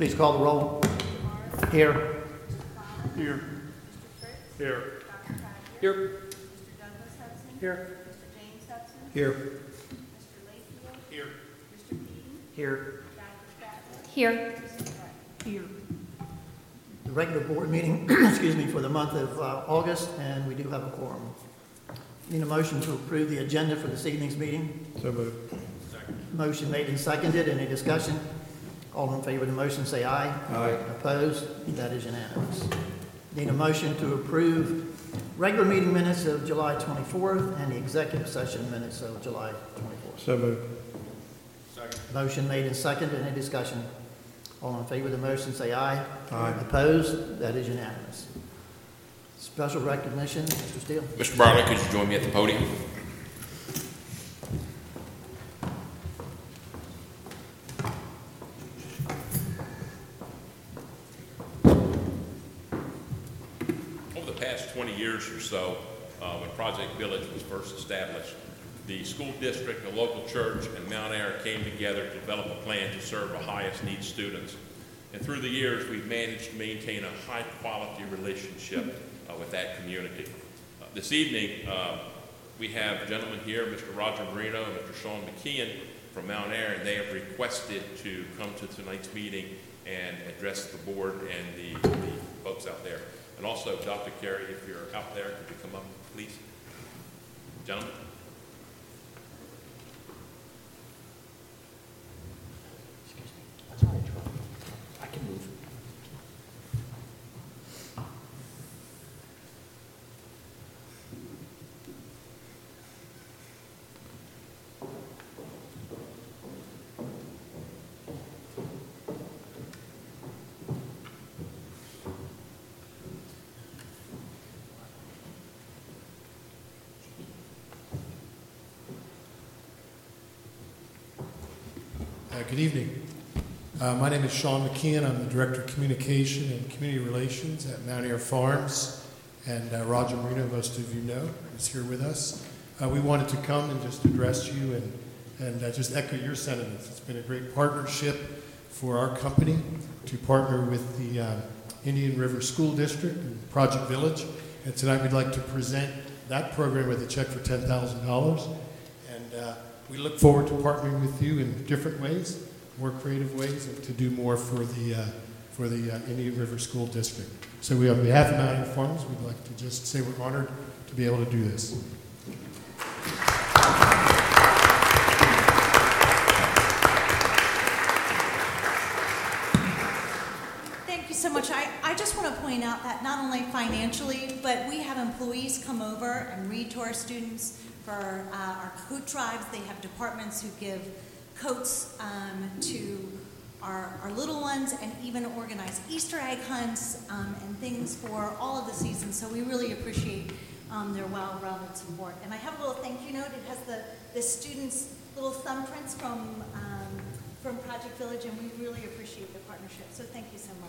Please call the roll. Here. Here. Here. Here. Here. Here. Here. Here. Here. Here. The regular board meeting, excuse me, for the month of August, and we do have a quorum. Need a motion to approve the agenda for this evening's meeting. So moved. Second. Motion made and seconded. Any discussion? All in favor of the motion say aye. Aye. Opposed? That is unanimous. Need a motion to approve regular meeting minutes of July 24th and the executive session minutes of July 24th. So moved. Second. Motion made and seconded. Any discussion? All in favor of the motion say aye. Aye. Opposed? That is unanimous. Special recognition, Mr. Steele. Mr. Bartlett, could you join me at the podium? Over the past 20 years or so, when Project Village was first established, the school district, the local church, and Mountaire came together to develop a plan to serve the highest need students. And through the years, we've managed to maintain a high-quality relationship with that community. This evening, we have gentlemen here, Mr. Roger Marino and Mr. Sean McKeon from Mountaire, and they have requested to come to tonight's meeting and address the board and the folks out there. And also, Dr. Carey, if you're out there, could you come up, please? Gentlemen. Good evening. My name is Sean McKeon. I'm the Director of Communication and Community Relations at Mountaire Farms. And Roger Marino, most of you know, is here with us. We wanted to come and just address you and just echo your sentiments. It's been a great partnership for our company to partner with the Indian River School District and Project Village. And tonight we'd like to present that program with a check for $10,000. And we look forward to partnering with you in different ways, more creative ways, and to do more for the Indian River School District. So we, on behalf of Mountaire Farms, we'd like to just say we're honored to be able to do this. Thank you so much. I just want to point out that not only financially, but we have employees come over and read to our students. For our coat drives, they have departments who give coats to our little ones and even organize Easter egg hunts and things for all of the season. So we really appreciate their well-rounded support. And I have a little thank you note. It has the students' little thumbprints from Project Village, and we really appreciate the partnership. So thank you so much.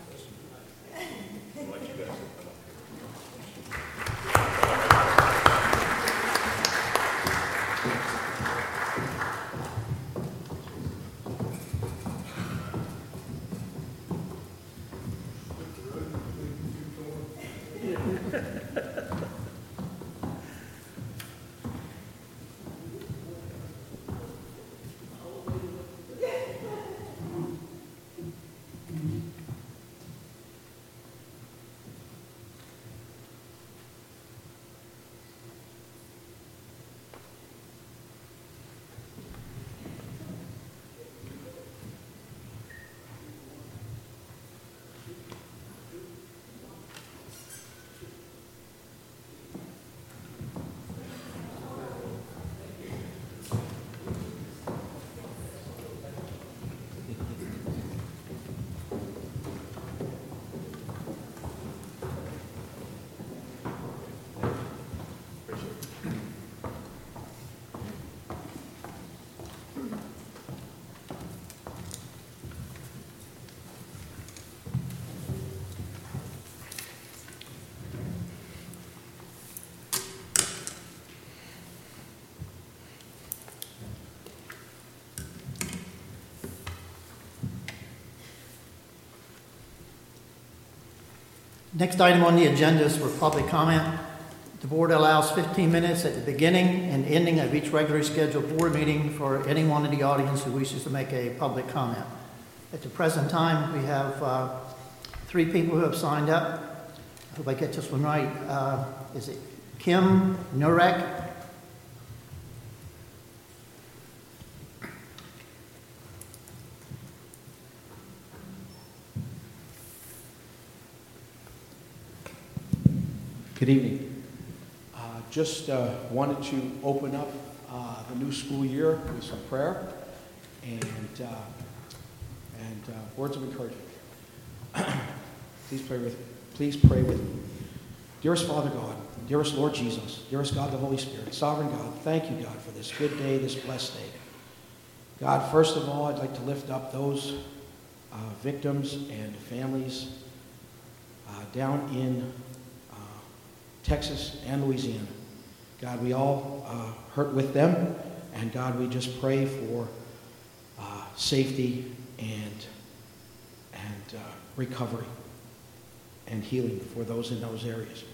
Next item on the agenda is for public comment. The board allows 15 minutes at the beginning and ending of each regularly scheduled board meeting for anyone in the audience who wishes to make a public comment. At the present time, we have three people who have signed up. I hope I get this one right. Is it Kim Nurek? Good evening. Just wanted to open up the new school year with some prayer and words of encouragement. Please pray with me. Dearest Father God, dearest Lord Jesus, dearest God the Holy Spirit, sovereign God, thank you, God, for this good day, this blessed day. God, first of all, I'd like to lift up those victims and families down in Texas and Louisiana. God, we all hurt with them, and God, we just pray for safety and recovery and healing for those in those areas.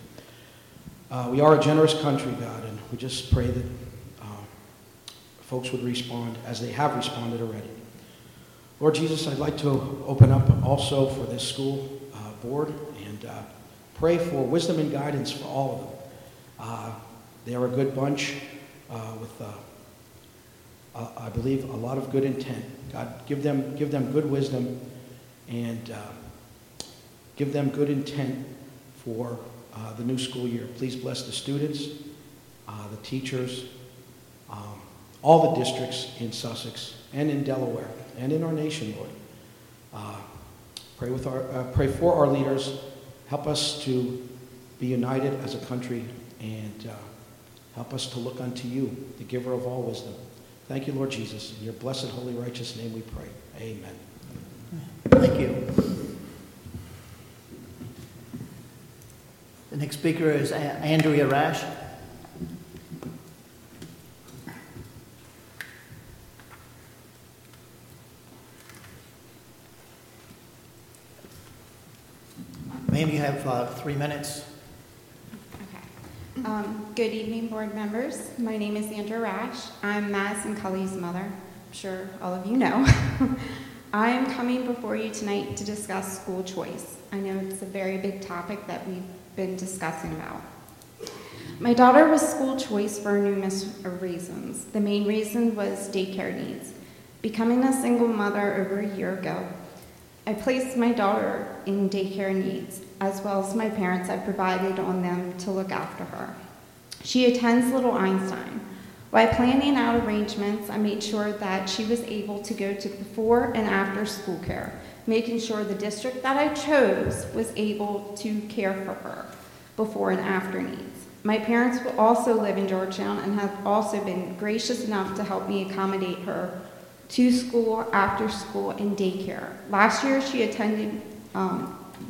We are a generous country, God, and we just pray that folks would respond as they have responded already. Lord Jesus, I'd like to open up also for this school board and pray for wisdom and guidance for all of them. They're a good bunch with, I believe, a lot of good intent. God, give them good wisdom and give them good intent for the new school year. Please bless the students, the teachers, all the districts in Sussex and in Delaware and in our nation, Lord. Pray for our leaders. Help us to be united as a country and help us to look unto you, the giver of all wisdom. Thank you, Lord Jesus. In your blessed, holy, righteous name we pray. Amen. Thank you. The next speaker is Andrea Rash. Ma'am, you have 3 minutes. Okay. Good evening, board members. My name is Andrea Rash. I'm Madison Cully's mother. I'm sure all of you know. I am coming before you tonight to discuss school choice. I know it's a very big topic that we've been discussing about. My daughter was school choice for numerous reasons. The main reason was daycare needs. Becoming a single mother over a year ago, I placed my daughter in daycare needs, as well as my parents. I provided on them to look after her. She attends Little Einstein. While planning out arrangements, I made sure that she was able to go to before and after school care, making sure the district that I chose was able to care for her before and after needs. My parents also live in Georgetown and have also been gracious enough to help me accommodate her to school, after school, and daycare. Last year, she attended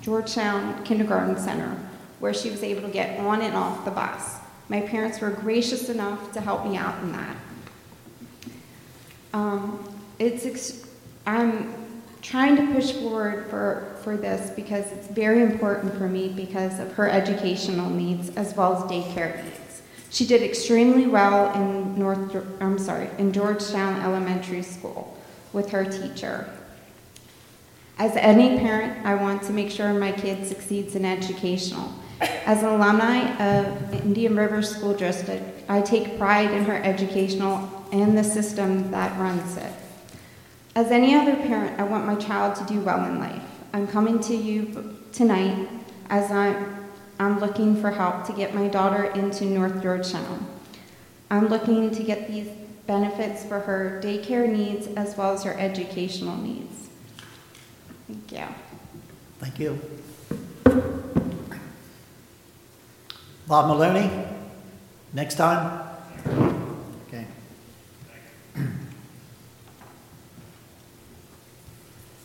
Georgetown Kindergarten Center, where she was able to get on and off the bus. My parents were gracious enough to help me out in that. I'm trying to push forward for this because it's very important for me because of her educational needs as well as daycare needs. She did extremely well in Georgetown Elementary School with her teacher. As any parent, I want to make sure my kid succeeds in educational. As an alumni of Indian River School District, I take pride in her educational and the system that runs it. As any other parent, I want my child to do well in life. I'm coming to you tonight as I'm looking for help to get my daughter into North George Channel. I'm looking to get these benefits for her daycare needs as well as her educational needs. Thank you. Thank you. Bob Maloney, next time. Okay.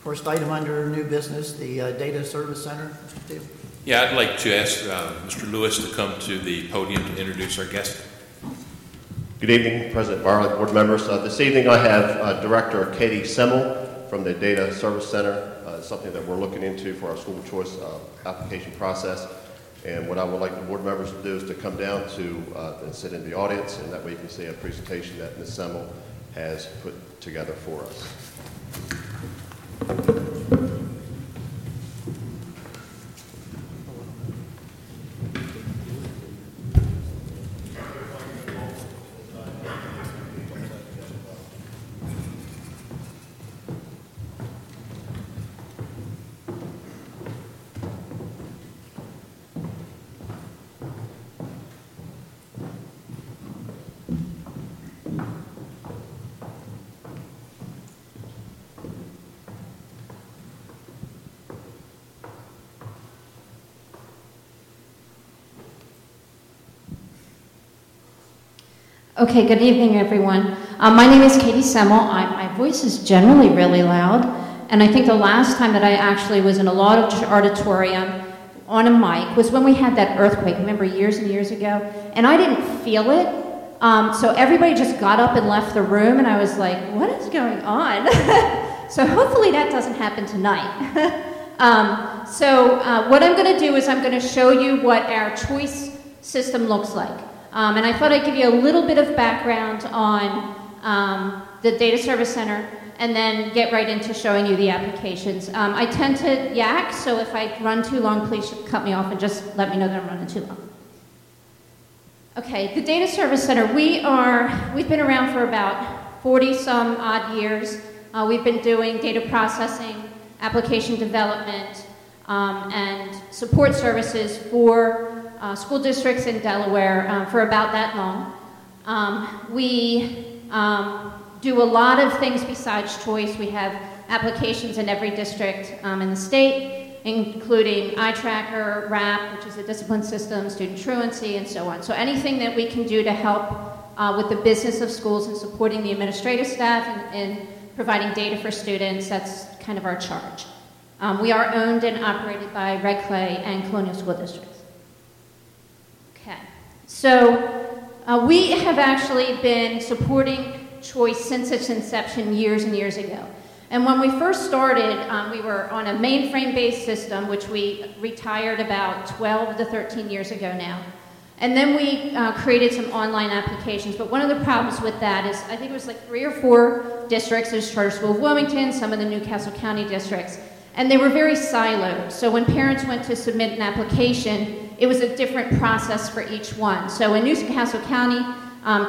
First item under new business, the Data Service Center. Mr. Thiel. Yeah, I'd like to ask Mr. Lewis to come to the podium to introduce our guest. Good evening, President Barlett, board members. This evening I have Director Katie Semel from the Data Service Center. It's something that we're looking into for our school choice application process. And what I would like the board members to do is to come down to and sit in the audience, and that way you can see a presentation that Ms. Semel has put together for us. Okay, good evening, everyone. My name is Katie Semel. My voice is generally really loud, and I think the last time that I actually was in a large auditorium on a mic was when we had that earthquake, remember, years and years ago? And I didn't feel it, so everybody just got up and left the room, and I was like, what is going on? So hopefully that doesn't happen tonight. What I'm going to do is I'm going to show you what our choice system looks like. And I thought I'd give you a little bit of background on the Data Service Center and then get right into showing you the applications. I tend to yak, so if I run too long, please cut me off and just let me know that I'm running too long. Okay, the Data Service Center, we've been around for about 40 some odd years. We've been doing data processing, application development, and support services for school districts in Delaware for about that long. We do a lot of things besides choice. We have applications in every district in the state, including iTracker, RAP, which is the discipline system, student truancy, and so on. So anything that we can do to help with the business of schools and supporting the administrative staff and providing data for students, that's kind of our charge. We are owned and operated by Red Clay and Colonial School District. So we have actually been supporting choice since its inception years and years ago. And when we first started, we were on a mainframe-based system, which we retired about 12 to 13 years ago now. And then we created some online applications. But one of the problems with that is, I think it was like 3 or 4 districts. There's Charter School of Wilmington, some of the Newcastle County districts. And they were very siloed. So when parents went to submit an application, it was a different process for each one. So in Newcastle County,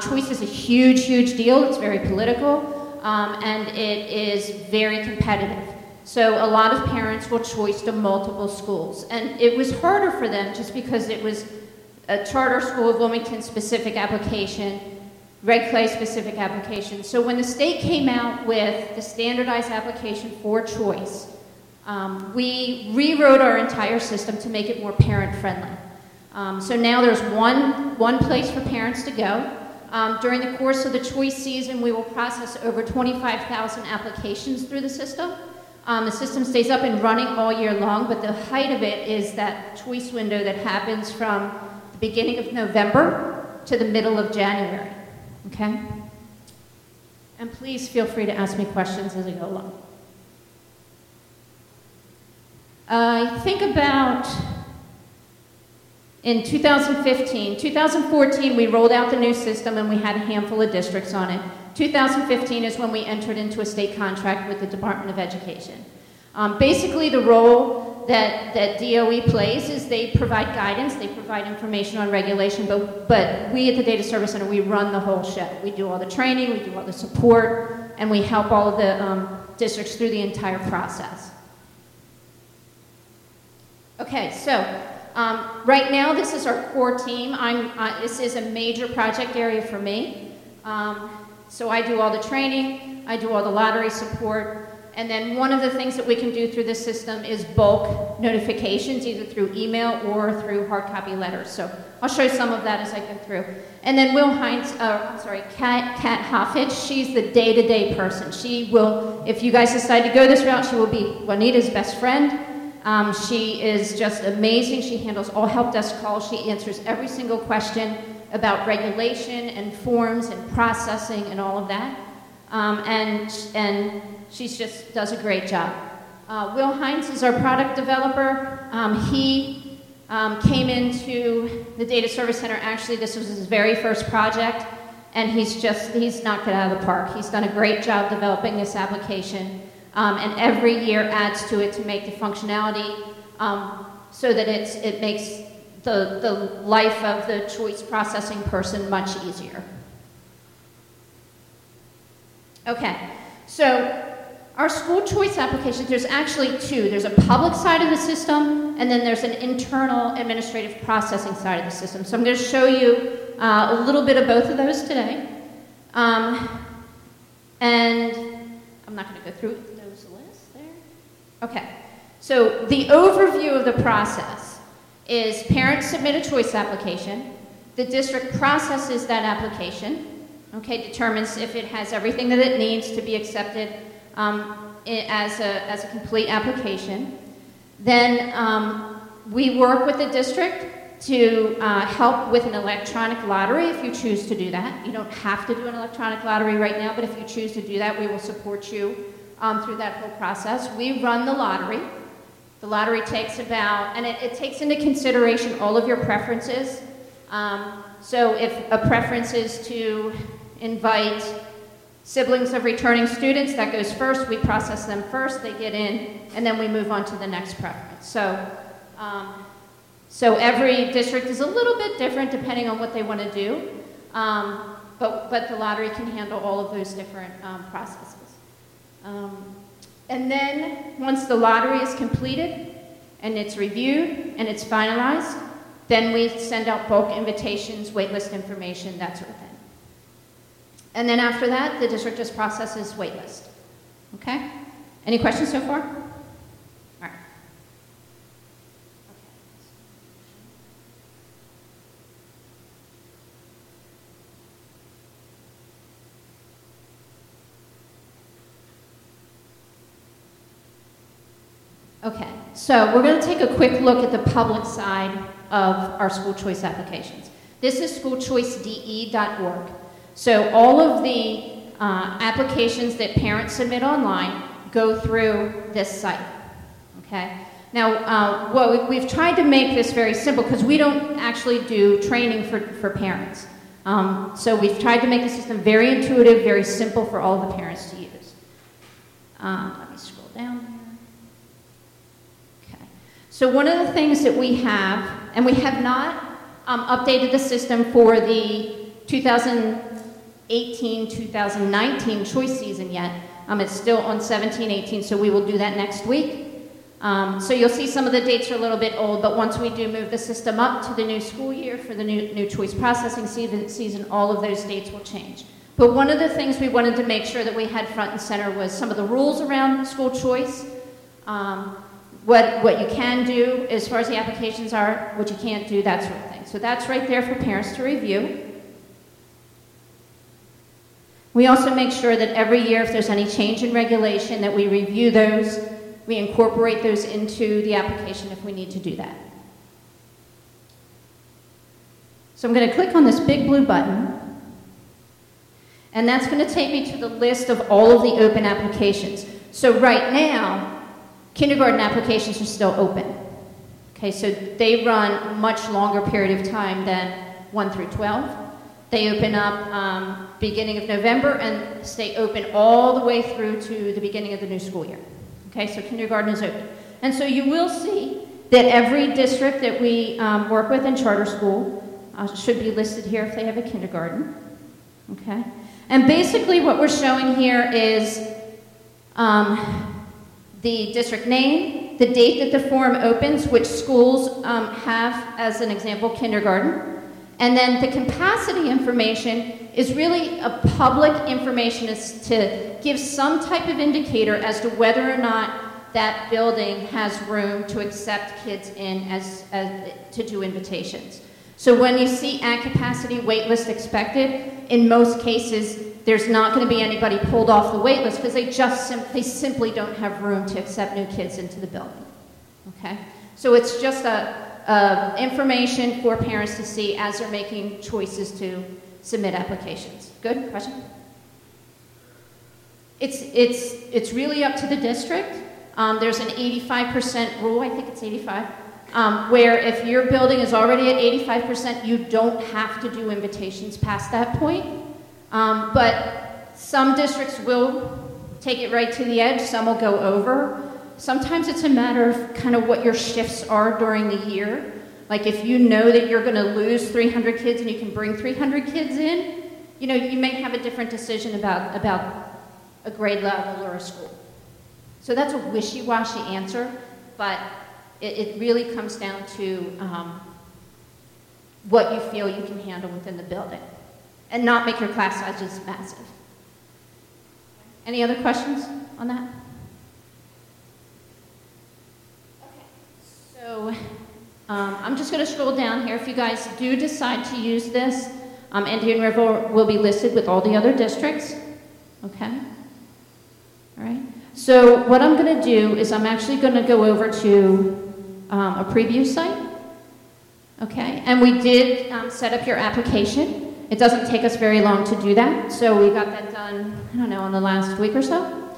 choice is a huge, huge deal. It's very political, and it is very competitive. So a lot of parents will choice to multiple schools. And it was harder for them just because it was a Charter School of Wilmington specific application, Red Clay specific application. So when the state came out with the standardized application for choice, we rewrote our entire system to make it more parent-friendly. So now there's one place for parents to go. During the course of the choice season, we will process over 25,000 applications through the system. The system stays up and running all year long, but the height of it is that choice window that happens from the beginning of November to the middle of January. Okay? And please feel free to ask me questions as I go along. I think about in 2015, 2014 we rolled out the new system and we had a handful of districts on it. 2015 is when we entered into a state contract with the Department of Education. Basically the role that DOE plays is they provide guidance, they provide information on regulation, but we at the Data Service Center, we run the whole show. We do all the training, we do all the support, and we help all of the districts through the entire process. Okay, so right now this is our core team. This is a major project area for me. So I do all the training, I do all the lottery support, and then one of the things that we can do through this system is bulk notifications, either through email or through hard copy letters. So I'll show you some of that as I go through. And then Will Hines, Kat Hoffage, she's the day-to-day person. She will, if you guys decide to go this route, she will be Juanita's best friend. She is just amazing. She handles all help desk calls. She answers every single question about regulation and forms and processing and all of that. And she just does a great job. Will Hines is our product developer. He came into the Data Service Center, actually this was his very first project, and he's knocked it out of the park. He's done a great job developing this application, and every year adds to it to make the functionality so that it makes the life of the choice processing person much easier. Okay, so our school choice applications, there's actually two. There's a public side of the system, and then there's an internal administrative processing side of the system. So I'm going to show you a little bit of both of those today. And I'm not going to go through those lists there. Okay, so the overview of the process is parents submit a choice application. The district processes that application, okay, determines if it has everything that it needs to be accepted as a complete application. Then we work with the district to help with an electronic lottery if you choose to do that. You don't have to do an electronic lottery right now, but if you choose to do that, we will support you through that whole process. We run the lottery. The lottery takes about, and it takes into consideration all of your preferences. So if a preference is to invite siblings of returning students, that goes first. We process them first, they get in, and then we move on to the next preference. So every district is a little bit different depending on what they want to do, but the lottery can handle all of those different processes. And then once the lottery is completed and it's reviewed and it's finalized, then we send out bulk invitations, waitlist information, that sort of thing. And then after that, the district just processes waitlist. Okay? Any questions so far? All right. Okay, so we're going to take a quick look at the public side of our school choice applications. This is schoolchoicede.org. So all of the applications that parents submit online go through this site, okay? Now, well, we've tried to make this very simple because we don't actually do training for parents. So we've tried to make the system very intuitive, very simple for all the parents to use. Let me scroll down here. Okay. So one of the things that we have, and we have not updated the system for the 2018-2019 choice season yet. It's still on 17-18, so we will do that next week. So you'll see some of the dates are a little bit old, but once we do move the system up to the new school year for the new choice processing season, all of those dates will change. But one of the things we wanted to make sure that we had front and center was some of the rules around school choice, what you can do as far as the applications are, what you can't do, that sort of thing. So that's right there for parents to review. We also make sure that every year, if there's any change in regulation, that we review those, we incorporate those into the application if we need to do that. So I'm going to click on this big blue button, and that's going to take me to the list of all of the open applications. So right now, kindergarten applications are still open. Okay, so they run a much longer period of time than 1 through 12. They open up beginning of November and stay open all the way through to the beginning of the new school year. Okay, so kindergarten is open. And so you will see that every district that we work with in charter school should be listed here if they have a kindergarten. Okay, and basically what we're showing here is the district name, the date that the form opens, which schools have as an example kindergarten. And then the capacity information is really a public information is to give some type of indicator as to whether or not that building has room to accept kids in as to do invitations. So when you see at capacity waitlist expected, in most cases there's not going to be anybody pulled off the waitlist because they just simply don't have room to accept new kids into the building. Okay, so it's just information for parents to see as they're making choices to submit applications. Good? Question? It's really up to the district. There's an 85% rule, I think it's 85, where if your building is already at 85%, you don't have to do invitations past that point. But some districts will take it right to the edge, some will go over. Sometimes it's a matter of kind of what your shifts are during the year. Like if you know that you're going to lose 300 kids and you can bring 300 kids in, you know, you may have a different decision about a grade level or a school. So that's a wishy-washy answer, but it really comes down to what you feel you can handle within the building and not make your class sizes massive. Any other questions on that? Okay, so I'm just going to scroll down here. If you guys do decide to use this, Indian River will be listed with all the other districts. Okay. All right. So what I'm going to do is I'm actually going to go over to a preview site. Okay. And we did set up your application. It doesn't take us very long to do that. So we got that done, I don't know, in the last week or so.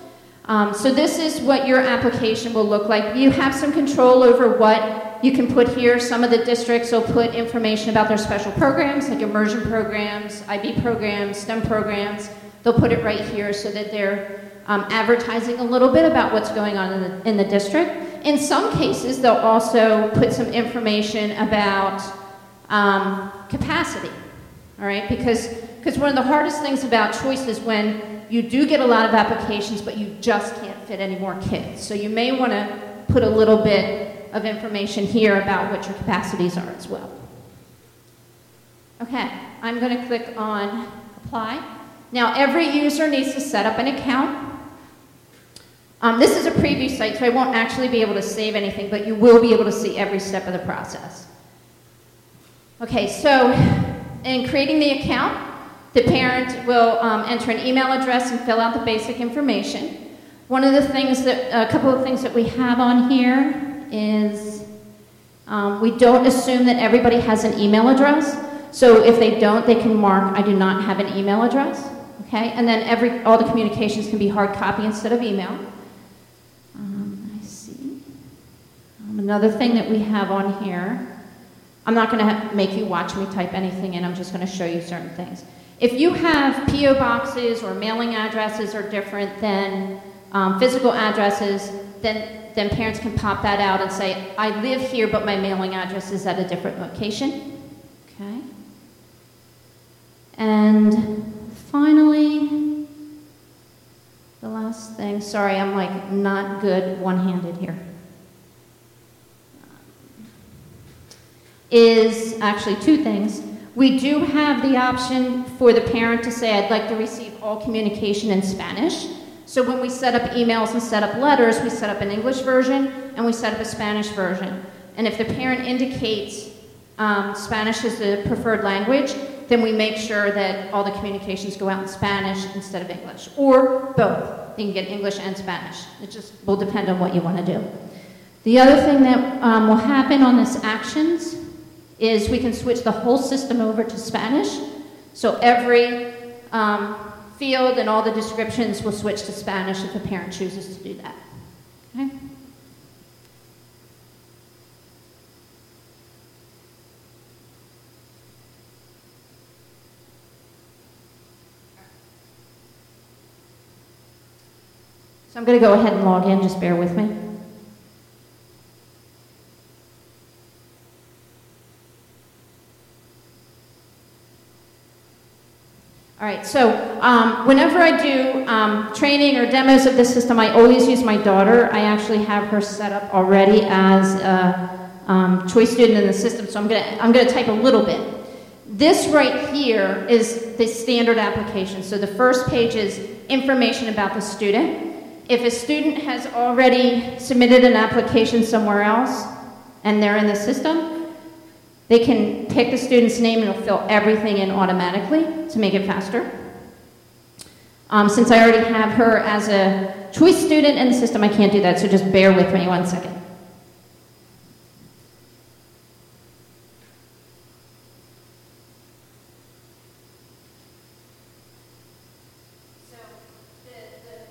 So this is what your application will look like. You have some control over what you can put here. Some of the districts will put information about their special programs, like immersion programs, IB programs, STEM programs. They'll put it right here so that they're advertising a little bit about what's going on in the district. In some cases, they'll also put some information about capacity, all right? Because one of the hardest things about choice is when you do get a lot of applications, but you just can't fit any more kids. So you may want to put a little bit of information here about what your capacities are as well. Okay, I'm going to click on apply. Now every user needs to set up an account. This is a preview site, so I won't actually be able to save anything, but you will be able to see every step of the process. Okay, so in creating the account, the parent will enter an email address and fill out the basic information. One of the things that, a couple of things that we have on here is we don't assume that everybody has an email address. So if they don't, they can mark, I do not have an email address. Okay, and then all the communications can be hard copy instead of email. I see. Another thing that we have on here, I'm not gonna make you watch me type anything in, I'm just gonna show you certain things. If you have PO boxes or mailing addresses are different than physical addresses, then parents can pop that out and say, I live here, but my mailing address is at a different location. Okay. And finally, the last thing, sorry, I'm like not good one-handed here, is actually two things. We do have the option for the parent to say, I'd like to receive all communication in Spanish. So when we set up emails and set up letters, we set up an English version and we set up a Spanish version. And if the parent indicates Spanish is the preferred language, then we make sure that all the communications go out in Spanish instead of English, or both. You can get English and Spanish. It just will depend on what you want to do. The other thing that will happen on this actions is we can switch the whole system over to Spanish. So every field and all the descriptions will switch to Spanish if the parent chooses to do that. Okay. So I'm going to go ahead and log in, just bear with me. All right, so whenever I do training or demos of this system, I always use my daughter. I actually have her set up already as a choice student in the system, so I'm gonna type a little bit. This right here is the standard application. So the first page is information about the student. If a student has already submitted an application somewhere else and they're in the system, they can pick the student's name and it'll fill everything in automatically to make it faster. Since I already have her as a choice student in the system, I can't do that, so just bear with me one second. So the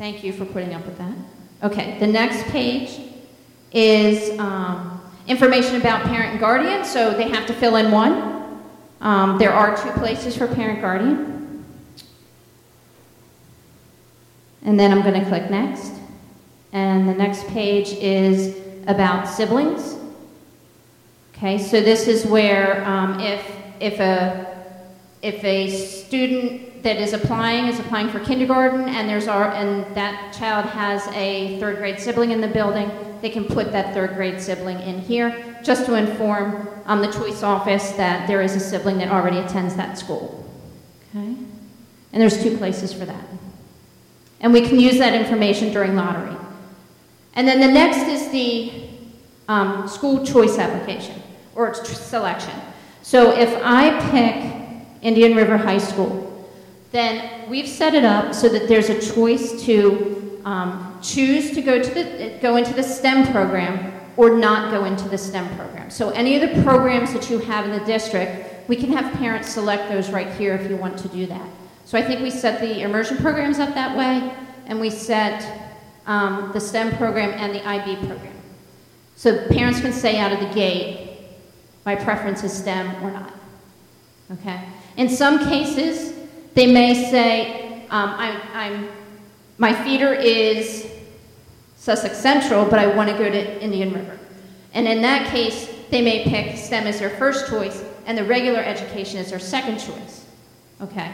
Thank you for putting up with that. Okay, the next page is information about parent and guardian, so they have to fill in one. There are two places for parent guardian. And then I'm going to click next. And the next page is about siblings. Okay, so this is where if a student that is applying for kindergarten and that child has a third grade sibling in the building, they can put that third grade sibling in here just to inform the choice office that there is a sibling that already attends that school. Okay, and there's two places for that. And we can use that information during lottery. And then the next is the school choice application or selection. So if I pick Indian River High School, then we've set it up so that there's a choice to choose to go into the STEM program or not go into the STEM program. So any of the programs that you have in the district, we can have parents select those right here if you want to do that. So I think we set the immersion programs up that way, and we set the STEM program and the IB program. So parents can say out of the gate, my preference is STEM or not. Okay. In some cases, they may say, my feeder is Sussex Central, but I want to go to Indian River. And in that case, they may pick STEM as their first choice, and the regular education as their second choice. Okay.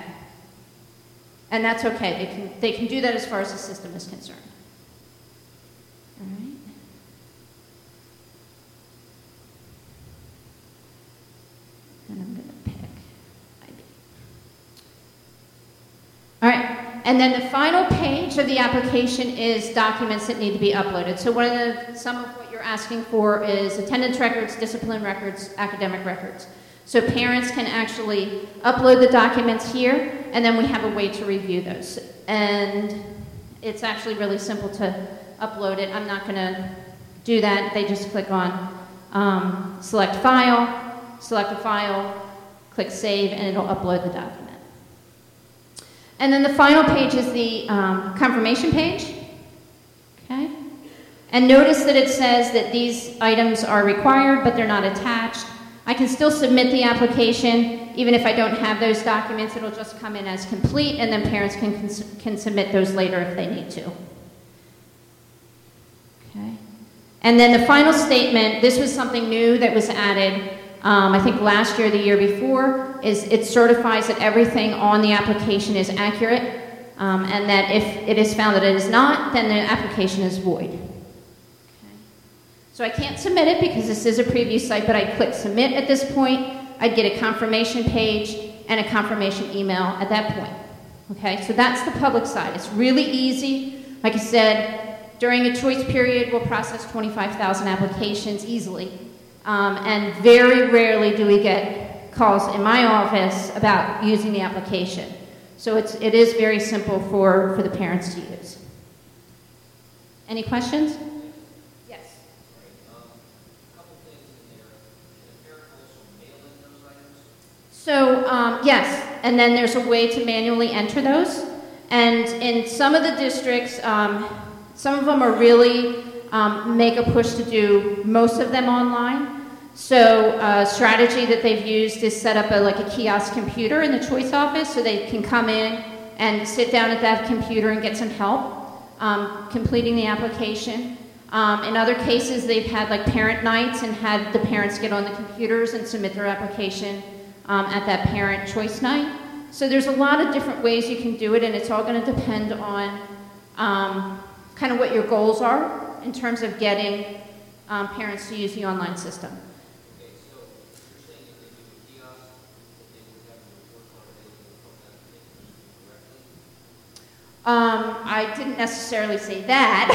And that's okay. They can do that as far as the system is concerned. All right. And I'm going to pick IB. All right. And then the final page of the application is documents that need to be uploaded. So some of what you're asking for is attendance records, discipline records, academic records. So parents can actually upload the documents here, and then we have a way to review those. And it's actually really simple to upload it. I'm not going to do that. They just click on select a file, click save, and it'll upload the document. And then the final page is the confirmation page. Okay. And notice that it says that these items are required, but they're not attached. I can still submit the application, even if I don't have those documents. It'll just come in as complete, and then parents can submit those later if they need to. Okay. And then the final statement, this was something new that was added, I think last year or the year before, is it certifies that everything on the application is accurate, and that if it is found that it is not, then the application is void. So I can't submit it because this is a preview site, but I click submit at this point. I'd get a confirmation page and a confirmation email at that point. Okay, so that's the public side. It's really easy. Like I said, during a choice period, we'll process 25,000 applications easily. And very rarely do we get calls in my office about using the application. So it is very simple for the parents to use. Any questions? So, yes, and then there's a way to manually enter those. And in some of the districts, some of them are really make a push to do most of them online. So a strategy that they've used is set up a kiosk computer in the choice office so they can come in and sit down at that computer and get some help completing the application. In other cases, they've had parent nights and had the parents get on the computers and submit their application at that parent choice night. So there's a lot of different ways you can do it, and it's all going to depend on kind of what your goals are in terms of getting parents to use the online system. Okay, so you're saying if they do a kiosk, they would have to report on it and put that correctly? I didn't necessarily say that.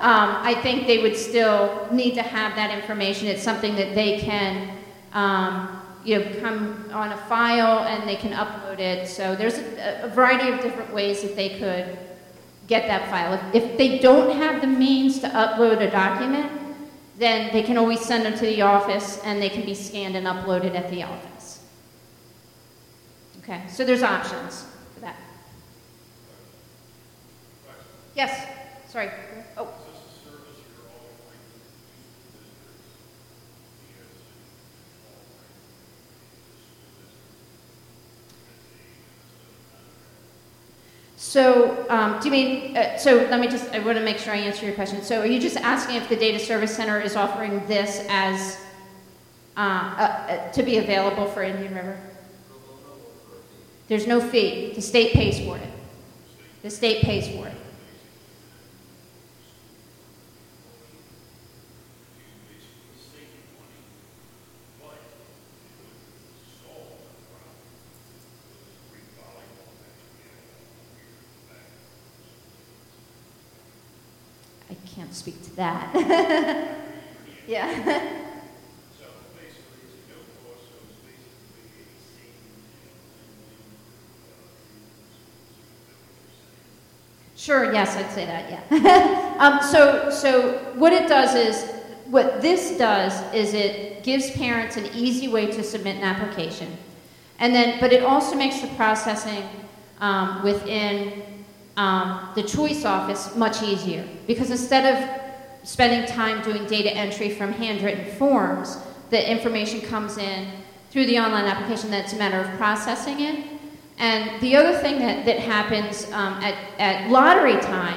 I think they would still need to have that information. It's something that they can come on a file and they can upload it. So there's a variety of different ways that they could get that file. If they don't have the means to upload a document, then they can always send them to the office and they can be scanned and uploaded at the office. Okay, so there's options for that. Yes, sorry. Oh. So, do you mean, so let me just, I want to make sure I answer your question. So are you just asking if the Data Service Center is offering this as, to be available for Indian River? There's no fee. The state pays for it. The state pays for it. Can't speak to that. Yeah. So basically, it's no cost, so it's basically a saving. Sure, yes, I'd say that, yeah. So what it does is, what this does is it gives parents an easy way to submit an application. And then, but it also makes the processing within the choice office much easier, because instead of spending time doing data entry from handwritten forms, the information comes in through the online application. That's a matter of processing it. And the other thing that happens at lottery time,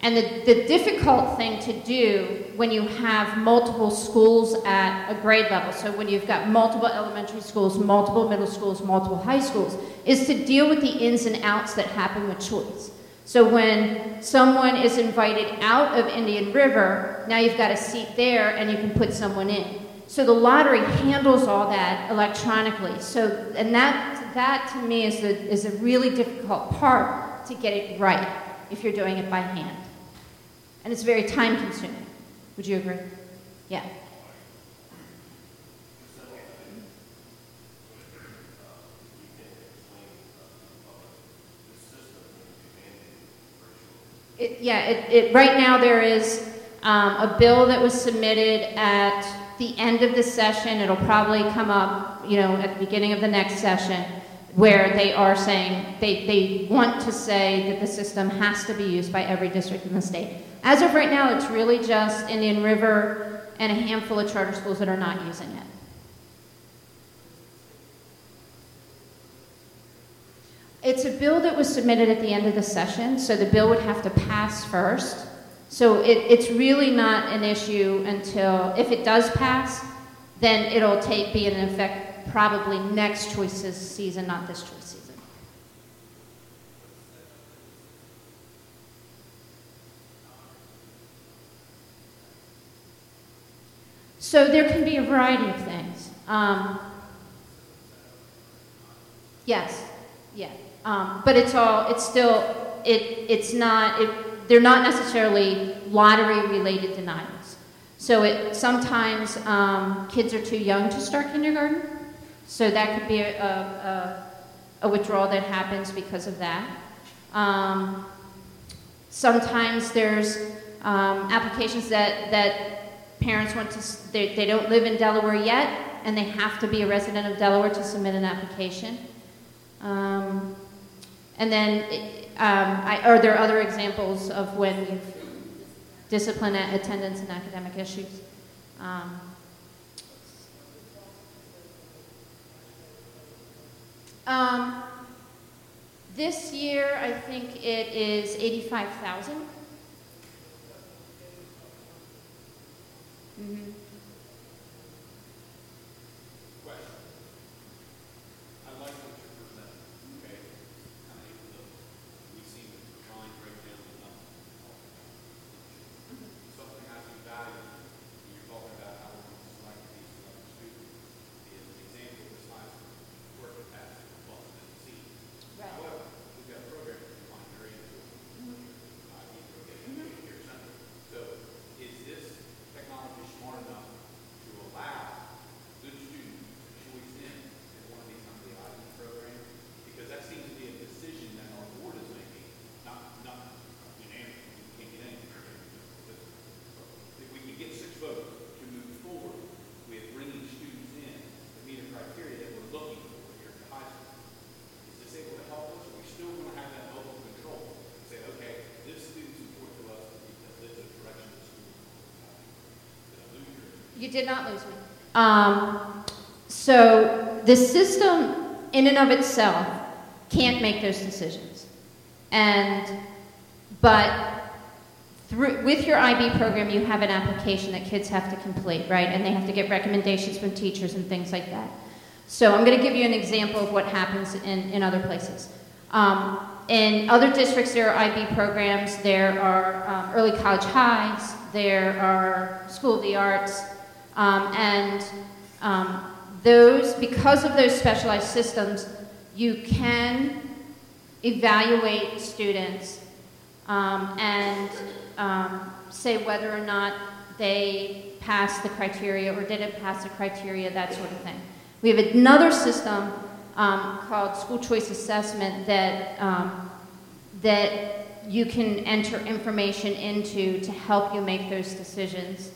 and the difficult thing to do when you have multiple schools at a grade level, so when you've got multiple elementary schools, multiple middle schools, multiple high schools, is to deal with the ins and outs that happen with choice. So when someone is invited out of Indian River, now you've got a seat there and you can put someone in. So the lottery handles all that electronically. So, and that to me is a really difficult part to get it right if you're doing it by hand. And it's very time consuming. Would you agree? Yeah. Right now there is a bill that was submitted at the end of the session. It'll probably come up, you know, at the beginning of the next session, where they are saying they want to say that the system has to be used by every district in the state. As of right now, it's really just Indian River and a handful of charter schools that are not using it. It's a bill that was submitted at the end of the session, so the bill would have to pass first. So it's really not an issue until, if it does pass, then it'll be in effect probably next choices season, not this choice season. So there can be a variety of things. Yes. Yeah. But they're not necessarily lottery-related denials. So sometimes kids are too young to start kindergarten, so that could be a withdrawal that happens because of that. Sometimes there's applications that parents want to, they don't live in Delaware yet, and they have to be a resident of Delaware to submit an application. And then, are there other examples of when you've discipline, attendance, and academic issues? This year, I think it is 85,000. Mm-hmm. Is this technology smart enough You did not lose me. So the system in and of itself can't make those decisions. But with your IB program, you have an application that kids have to complete, right? And they have to get recommendations from teachers and things like that. So I'm going to give you an example of what happens in other places. In other districts, there are IB programs. There are early college highs. There are School of the Arts. Those, because of those specialized systems, you can evaluate students say whether or not they passed the criteria or didn't pass the criteria, that sort of thing. We have another system called school choice assessment that that you can enter information into to help you make those decisions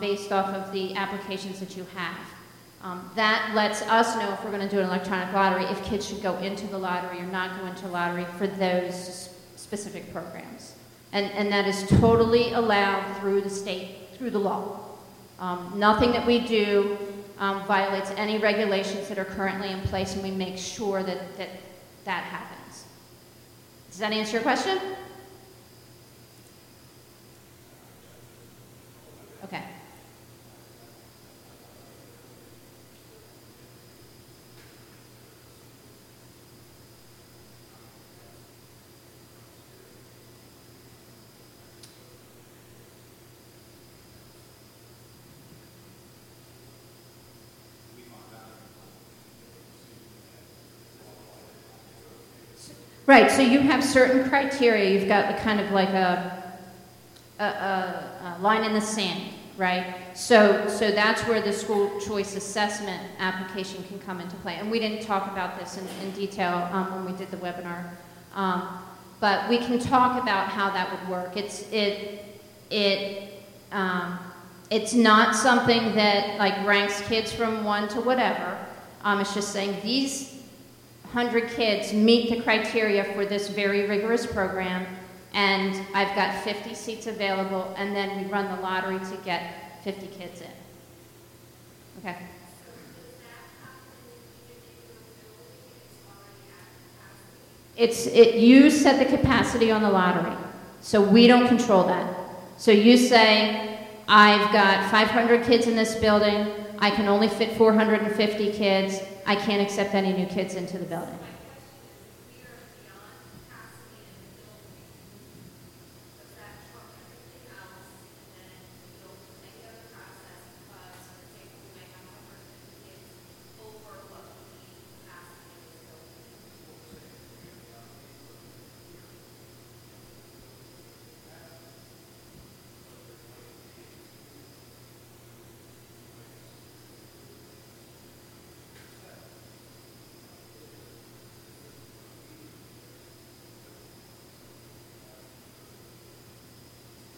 based off of the applications that you have. That lets us know if we're going to do an electronic lottery, if kids should go into the lottery or not go into the lottery for those specific programs. And that is totally allowed through the state, through the law. Nothing that we do violates any regulations that are currently in place, and we make sure that happens. Does that answer your question? Okay. Right, so you have certain criteria. You've got the kind of like a line in the sand, right? So that's where the school choice assessment application can come into play. And we didn't talk about this in detail when we did the webinar, but we can talk about how that would work. It's not something that like ranks kids from one to whatever. It's just saying these 100 kids meet the criteria for this very rigorous program, and I've got 50 seats available, and then we run the lottery to get 50 kids in. Okay. You set the capacity on the lottery, so we don't control that. So you say, I've got 500 kids in this building, I can only fit 450 kids, I can't accept any new kids into the building.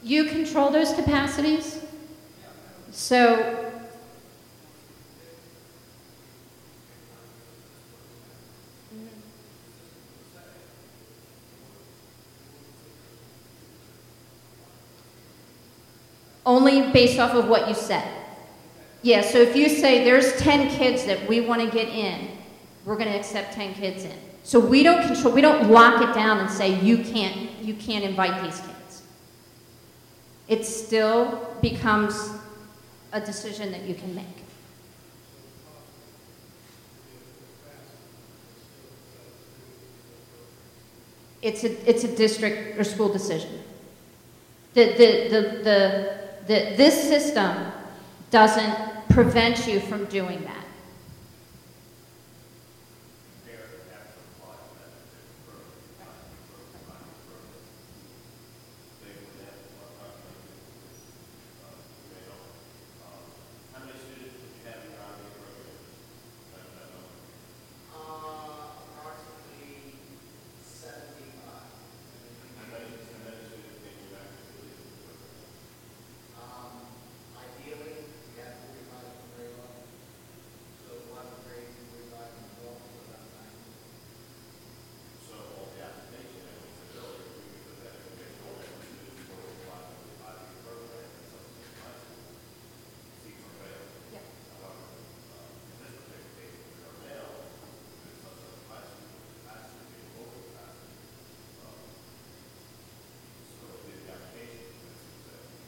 You control those capacities? So, only based off of what you said. Yeah, so if you say there's 10 kids that we want to get in, we're going to accept 10 kids in. So we don't lock it down and say you can't invite these kids. It still becomes a decision that you can make. It's a district or school decision. This system doesn't prevent you from doing that.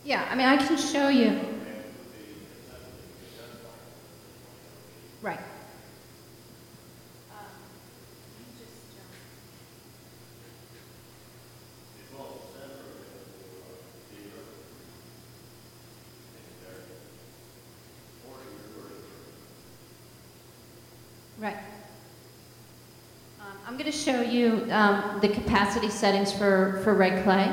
Yeah, I mean, I can show you. Right. Right. I'm going to show you the capacity settings for Red Clay.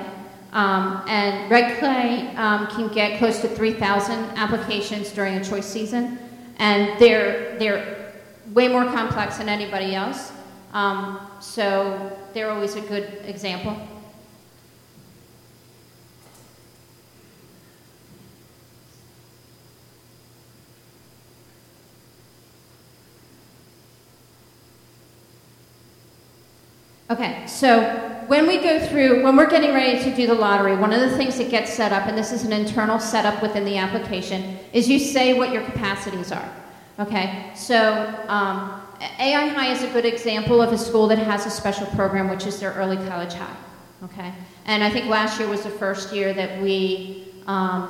And Red Clay can get close to 3,000 applications during a choice season. And they're way more complex than anybody else. So they're always a good example. Okay, so when we go through, when we're getting ready to do the lottery, one of the things that gets set up, and this is an internal setup within the application, is you say what your capacities are. Okay, so AI High is a good example of a school that has a special program, which is their early college high. Okay, and I think last year was the first year that we had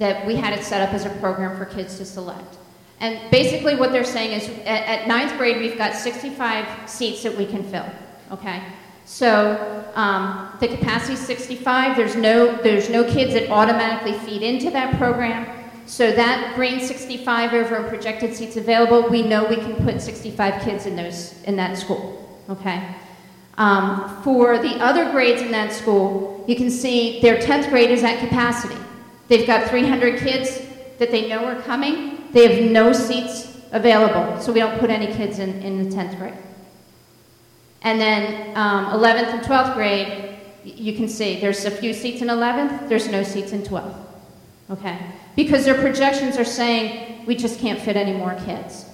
it set up as a program for kids to select. And basically, what they're saying is, at ninth grade, we've got 65 seats that we can fill. Okay, so the capacity is 65. There's no kids that automatically feed into that program. So that green 65 over and projected seats available, we know we can put 65 kids in that school. Okay, for the other grades in that school, you can see their 10th grade is at capacity. They've got 300 kids that they know are coming. They have no seats available, so we don't put any kids in the 10th grade. And then 11th and 12th grade, you can see there's a few seats in 11th, there's no seats in 12th, okay? Because their projections are saying, we just can't fit any more kids.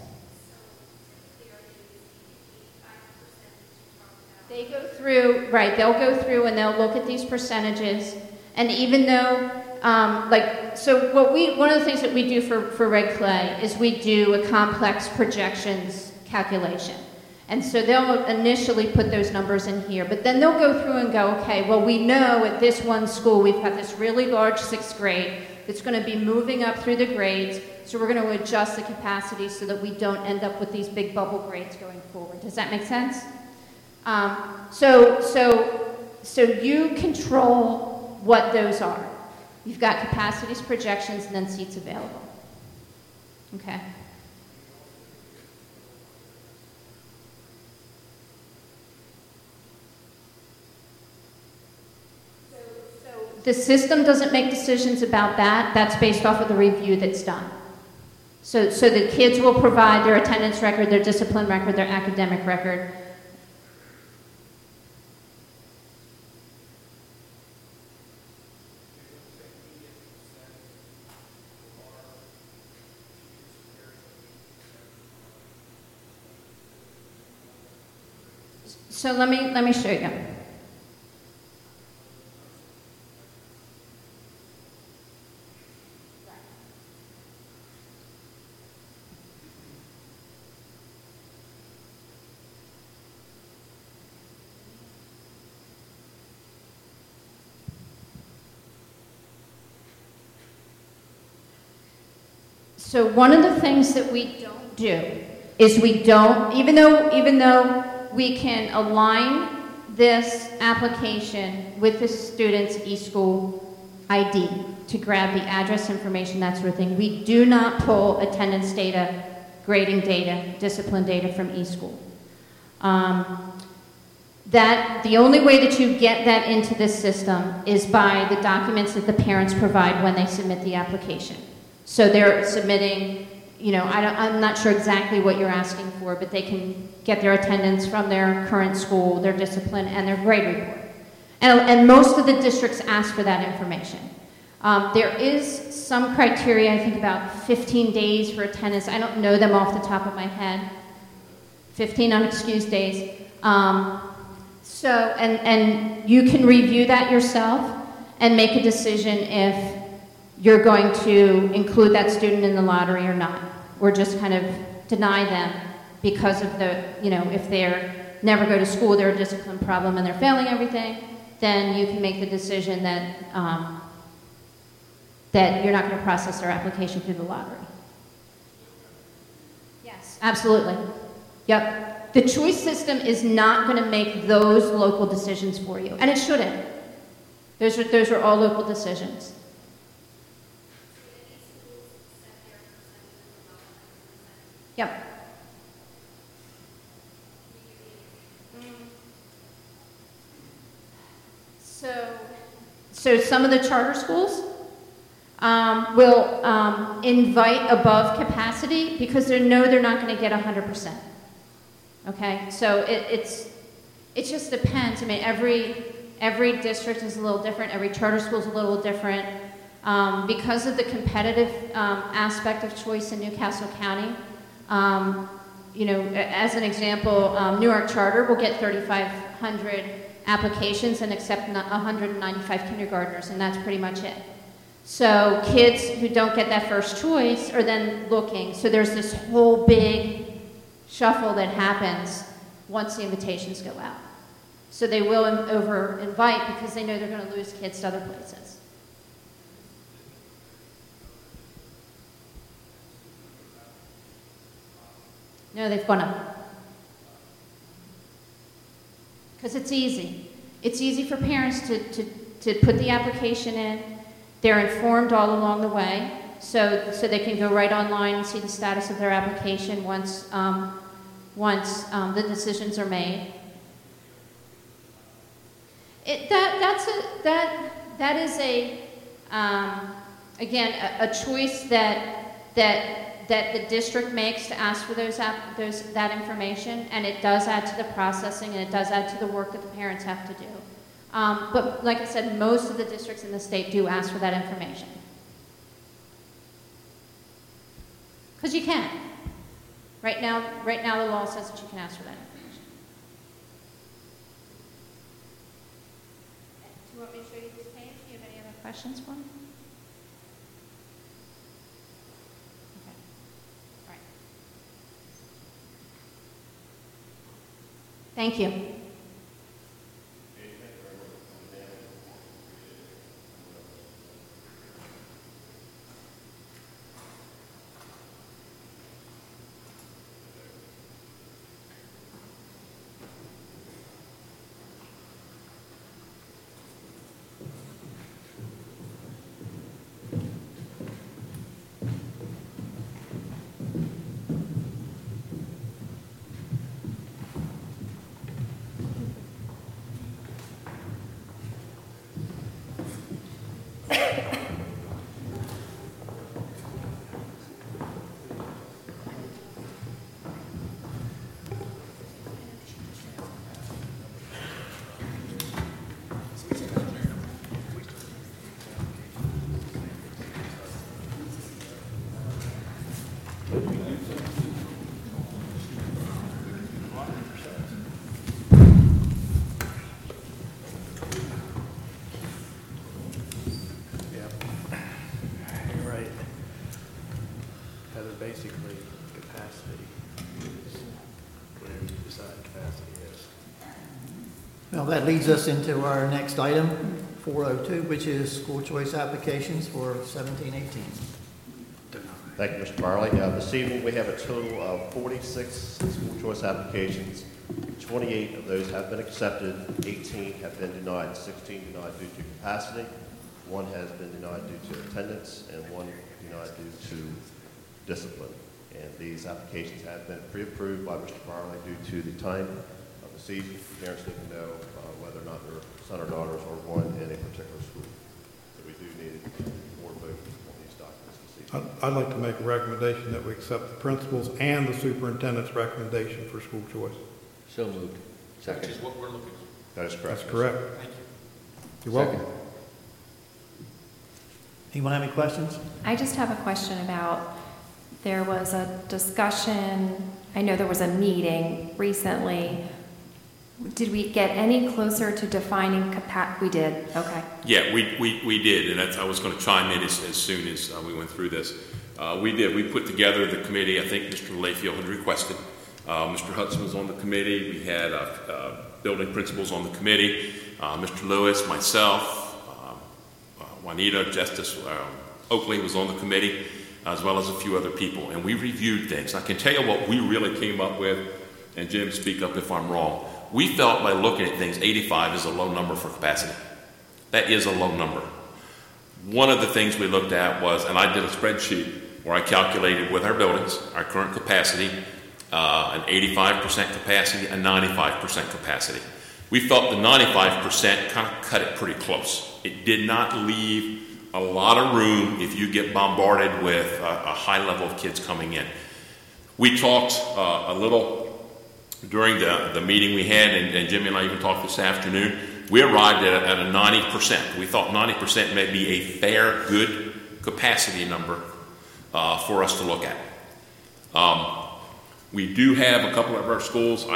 They go through, right, they'll go through and they'll look at these percentages, and even though, so one of the things that we do for Red Clay is we do a complex projections calculation. And so they'll initially put those numbers in here, but then they'll go through and go, okay, well, we know at this one school we've got this really large sixth grade that's going to be moving up through the grades, so we're going to adjust the capacity so that we don't end up with these big bubble grades going forward. Does that make sense? So you control what those are. You've got capacities, projections, and then seats available. Okay. The system doesn't make decisions about that. That's based off of the review that's done. So the kids will provide their attendance record, their discipline record, their academic record. So let me show you. So one of the things that we don't do is we don't, even though we can align this application with the student's eSchool ID to grab the address information, that sort of thing, we do not pull attendance data, grading data, discipline data from eSchool. The only way that you get that into this system is by the documents that the parents provide when they submit the application. So they're submitting, I'm not sure exactly what you're asking for, but they can get their attendance from their current school, their discipline, and their grade report. And most of the districts ask for that information. There is some criteria, I think about 15 days for attendance. I don't know them off the top of my head. 15 unexcused days. And you can review that yourself and make a decision if you're going to include that student in the lottery or not, or just kind of deny them because of if they're never go to school, they're a discipline problem and they're failing everything, then you can make the decision that that you're not going to process their application through the lottery. Yes, absolutely. Yep. The choice system is not going to make those local decisions for you, and it shouldn't. Those are all local decisions. Yep. So some of the charter schools will invite above capacity because they know they're not going to get 100%. Okay, so it just depends. I mean, every district is a little different. Every charter school is a little different. Because of the competitive aspect of choice in Newcastle County, you know, as an example, Newark Charter will get 3,500 applications and accept 195 kindergartners, and that's pretty much it. So kids who don't get that first choice are then looking. So there's this whole big shuffle that happens once the invitations go out. So they will over-invite because they know they're going to lose kids to other places. No, they've gone up. Because it's easy. It's easy for parents to put the application in. They're informed all along the way, so they can go right online and see the status of their application once the decisions are made. That is, again, a choice that the district makes to ask for that information, and it does add to the processing, and it does add to the work that the parents have to do. But like I said, most of the districts in the state do ask for that information. Because you can. Right now the law says that you can ask for that information. Do you want me to show you this page? Do you have any other questions for me? Thank you. Now that leads us into our next item, 402, which is school choice applications for 17-18. Thank you, Mr. Barley. This evening we have a total of 46 school choice applications. 28 of those have been accepted, 18 have been denied, 16 denied due to capacity, one has been denied due to attendance, and one denied due to discipline. And these applications have been pre-approved by Mr. Barley due to the time. Parents need to know whether or not their son or daughters are one in a particular school. So we do need more votes on these documents this evening. I'd like to make a recommendation that we accept the principal's and the superintendent's recommendation for school choice. So moved. Second. Which is what we're looking for. That is correct. That's correct. Thank you. You're welcome. Anyone have any questions? I just have a question about, there was a discussion, I know there was a meeting recently. Did we get any closer to defining capacity? We did, okay. Yeah, we did, and that's, I was going to chime in as soon as we went through this. We did. We put together the committee. I think Mr. Layfield had requested. Mr. Hudson was on the committee. We had building principals on the committee. Mr. Lewis, myself, Juanita, Justice Oakley was on the committee, as well as a few other people, and we reviewed things. I can tell you what we really came up with, and Jim, speak up if I'm wrong. We felt by looking at things, 85 is a low number for capacity. That is a low number. One of the things we looked at was, and I did a spreadsheet where I calculated with our buildings, our current capacity, an 85% capacity, and 95% capacity. We felt the 95% kind of cut it pretty close. It did not leave a lot of room if you get bombarded with a high level of kids coming in. We talked a little during the meeting we had, and Jimmy and I even talked this afternoon. We arrived at a 90%. We thought 90% may be a fair, good capacity number for us to look at. We do have a couple of our schools.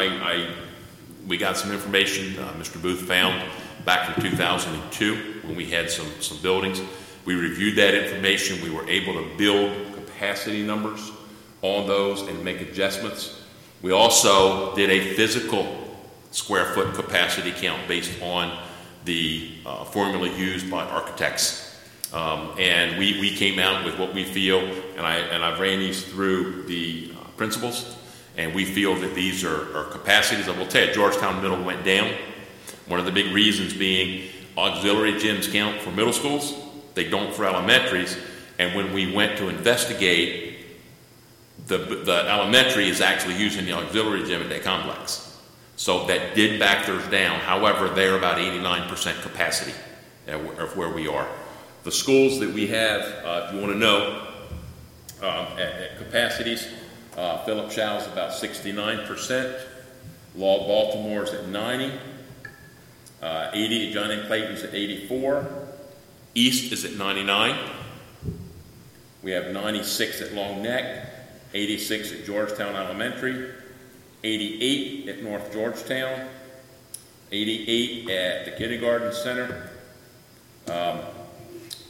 We got some information Mr. Booth found back in 2002 when we had some buildings. We reviewed that information. We were able to build capacity numbers on those and make adjustments. We also did a physical square foot capacity count based on the formula used by architects. And we came out with what we feel, and I ran these through the principles, and we feel that these are capacities. I will tell you, Georgetown Middle went down. One of the big reasons being auxiliary gyms count for middle schools. They don't for elementaries. And when we went to investigate, the elementary is actually using the auxiliary gym at that complex. So that did back theirs down. However, they're about 89% capacity of where we are. The schools that we have, if you want to know, at capacities, Philip Shaw's about 69%. Law Baltimore's at 90%. 80, John A. Clayton's at 84. East is at 99. We have 96 at Long Neck, 86 at Georgetown Elementary, 88 at North Georgetown, 88 at the Kindergarten Center.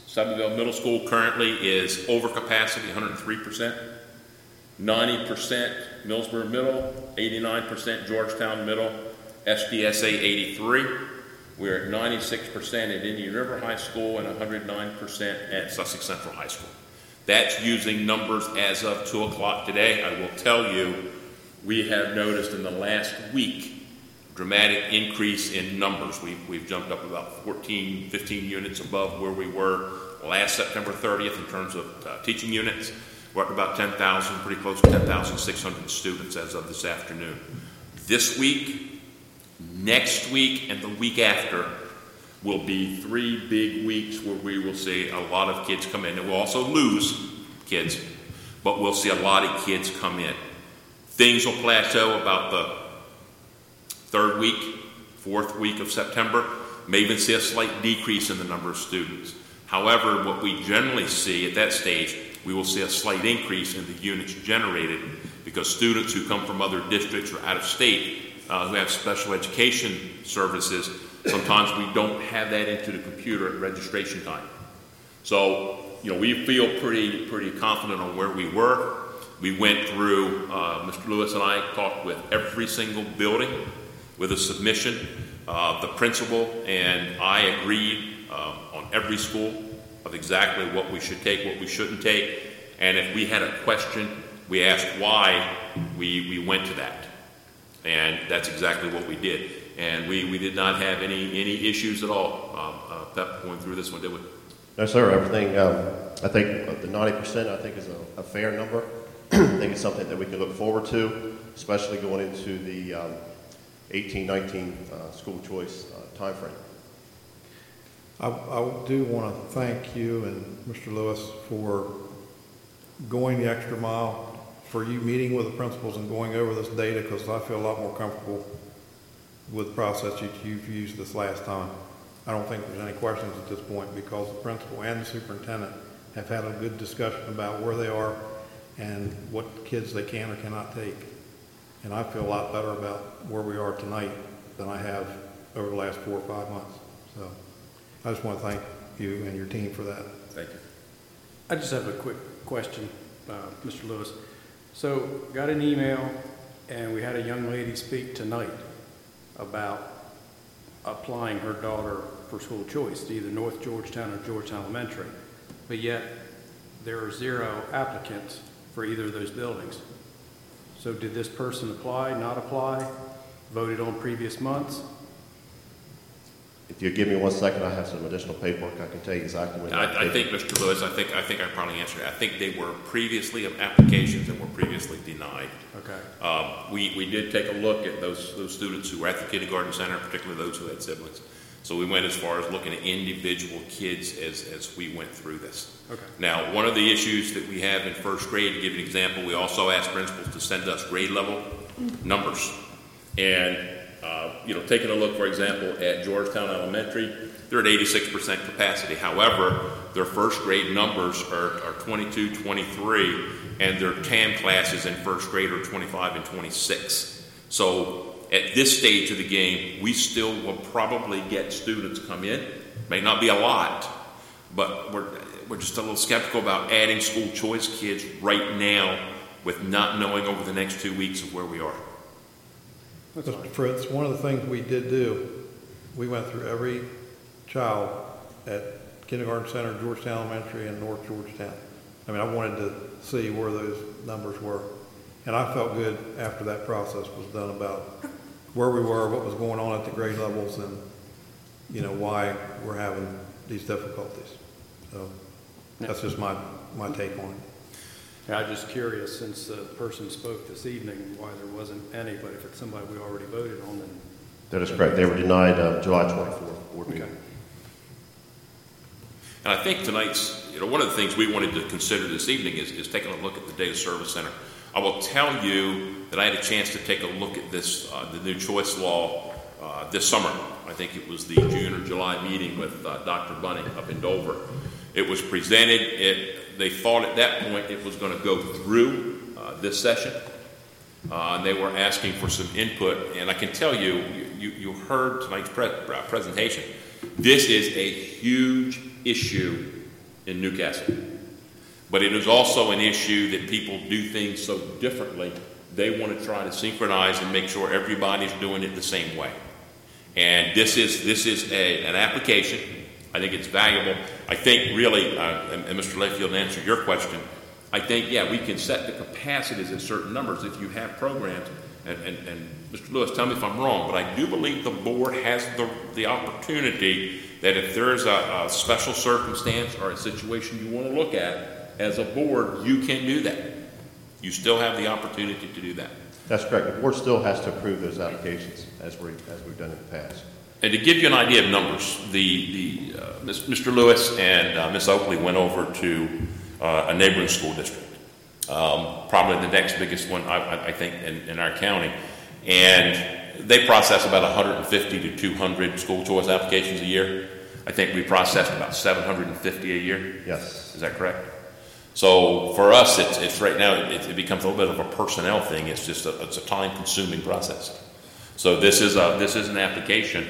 Summerville Middle School currently is over capacity, 103%. 90% Millsboro Middle, 89% Georgetown Middle, SDSA 83. We're at 96% at Indian River High School and 109% at Sussex Central High School. That's using numbers as of 2 o'clock today. I will tell you, we have noticed in the last week dramatic increase in numbers. We've jumped up about 14, 15 units above where we were last September 30th in terms of teaching units. We're at about 10,000, pretty close to 10,600 students as of this afternoon. This week, next week, and the week after will be three big weeks where we will see a lot of kids come in. And we'll also lose kids, but we'll see a lot of kids come in. Things will plateau about the third week, fourth week of September. May even see a slight decrease in the number of students. However, what we generally see at that stage, we will see a slight increase in the units generated because students who come from other districts or out of state who have special education services, sometimes we don't have that into the computer at registration time. So, we feel pretty confident on where we were. We went through, Mr. Lewis and I talked with every single building with a submission. The principal and I agreed on every school of exactly what we should take, what we shouldn't take. And if we had a question, we asked why we went to that. And that's exactly what we did. And we did not have any issues at all. Pep, going through this one, did we? No, sir. Everything, I think the 90% I think is a fair number. I think it's something that we can look forward to, especially going into the 18-19 school choice time frame. I do want to thank you and Mr. Lewis for going the extra mile, for you meeting with the principals and going over this data, because I feel a lot more comfortable with the process that you've used this last time. I don't think there's any questions at this point because the principal and the superintendent have had a good discussion about where they are and what kids they can or cannot take. And I feel a lot better about where we are tonight than I have over the last 4 or 5 months. So I just want to thank you and your team for that. Thank you. I just have a quick question, Mr. Lewis. So got an email, and we had a young lady speak tonight about applying her daughter for school choice to either North Georgetown or Georgetown Elementary. But yet there are zero applicants for either of those buildings. So did this person apply, not apply, voted on previous months? If you give me 1 second, I have some additional paperwork I can tell you exactly what. I think, Mr. Lewis, I think I probably answered it. I think they were previously of applications that were previously denied. Okay. We did take a look at those students who were at the kindergarten center, particularly those who had siblings. So we went as far as looking at individual kids as we went through this. Okay. Now, one of the issues that we have in first grade, to give an example, we also asked principals to send us grade level numbers. And taking a look, for example, at Georgetown Elementary, they're at 86% capacity. However, their first grade numbers are 22, 23, and their TAM classes in first grade are 25 and 26. So at this stage of the game, we still will probably get students come in. May not be a lot, but we're just a little skeptical about adding school choice kids right now with not knowing over the next 2 weeks of where we are. Mr. Fritz, one of the things we did do, we went through every child at Kindergarten Center, Georgetown Elementary, and North Georgetown. I mean, I wanted to see where those numbers were. And I felt good after that process was done about where we were, what was going on at the grade levels, and, why we're having these difficulties. So that's just my take on it. I'm just curious, since the person spoke this evening, why there wasn't any, but if it's somebody we already voted on, then... That is correct. They were denied July 24th board meeting. Okay. And I think tonight's, one of the things we wanted to consider this evening is taking a look at the Data Service Center. I will tell you that I had a chance to take a look at this, the new choice law this summer. I think it was the June or July meeting with Dr. Bunning up in Dover. It was presented. They thought at that point it was going to go through this session. And they were asking for some input. And I can tell you, you heard tonight's presentation. This is a huge issue in Newcastle. But it is also an issue that people do things so differently. They want to try to synchronize and make sure everybody's doing it the same way. And this is an application. I think it's valuable. I think really, and Mr. Layfield, to answer your question, I think, we can set the capacities at certain numbers if you have programs. And Mr. Lewis, tell me if I'm wrong, but I do believe the board has the opportunity that if there is a special circumstance or a situation you want to look at as a board, you can do that. You still have the opportunity to do that. That's correct. The board still has to approve those applications as we've done in the past. And to give you an idea of numbers, the Mr. Lewis and Ms. Oakley went over to a neighboring school district, probably the next biggest one, I think, in our county. And they process about 150 to 200 school choice applications a year. I think we processed about 750 a year. Yes. Is that correct? So for us, it's right now, it becomes a little bit of a personnel thing. It's just it's a time-consuming process. So this is an application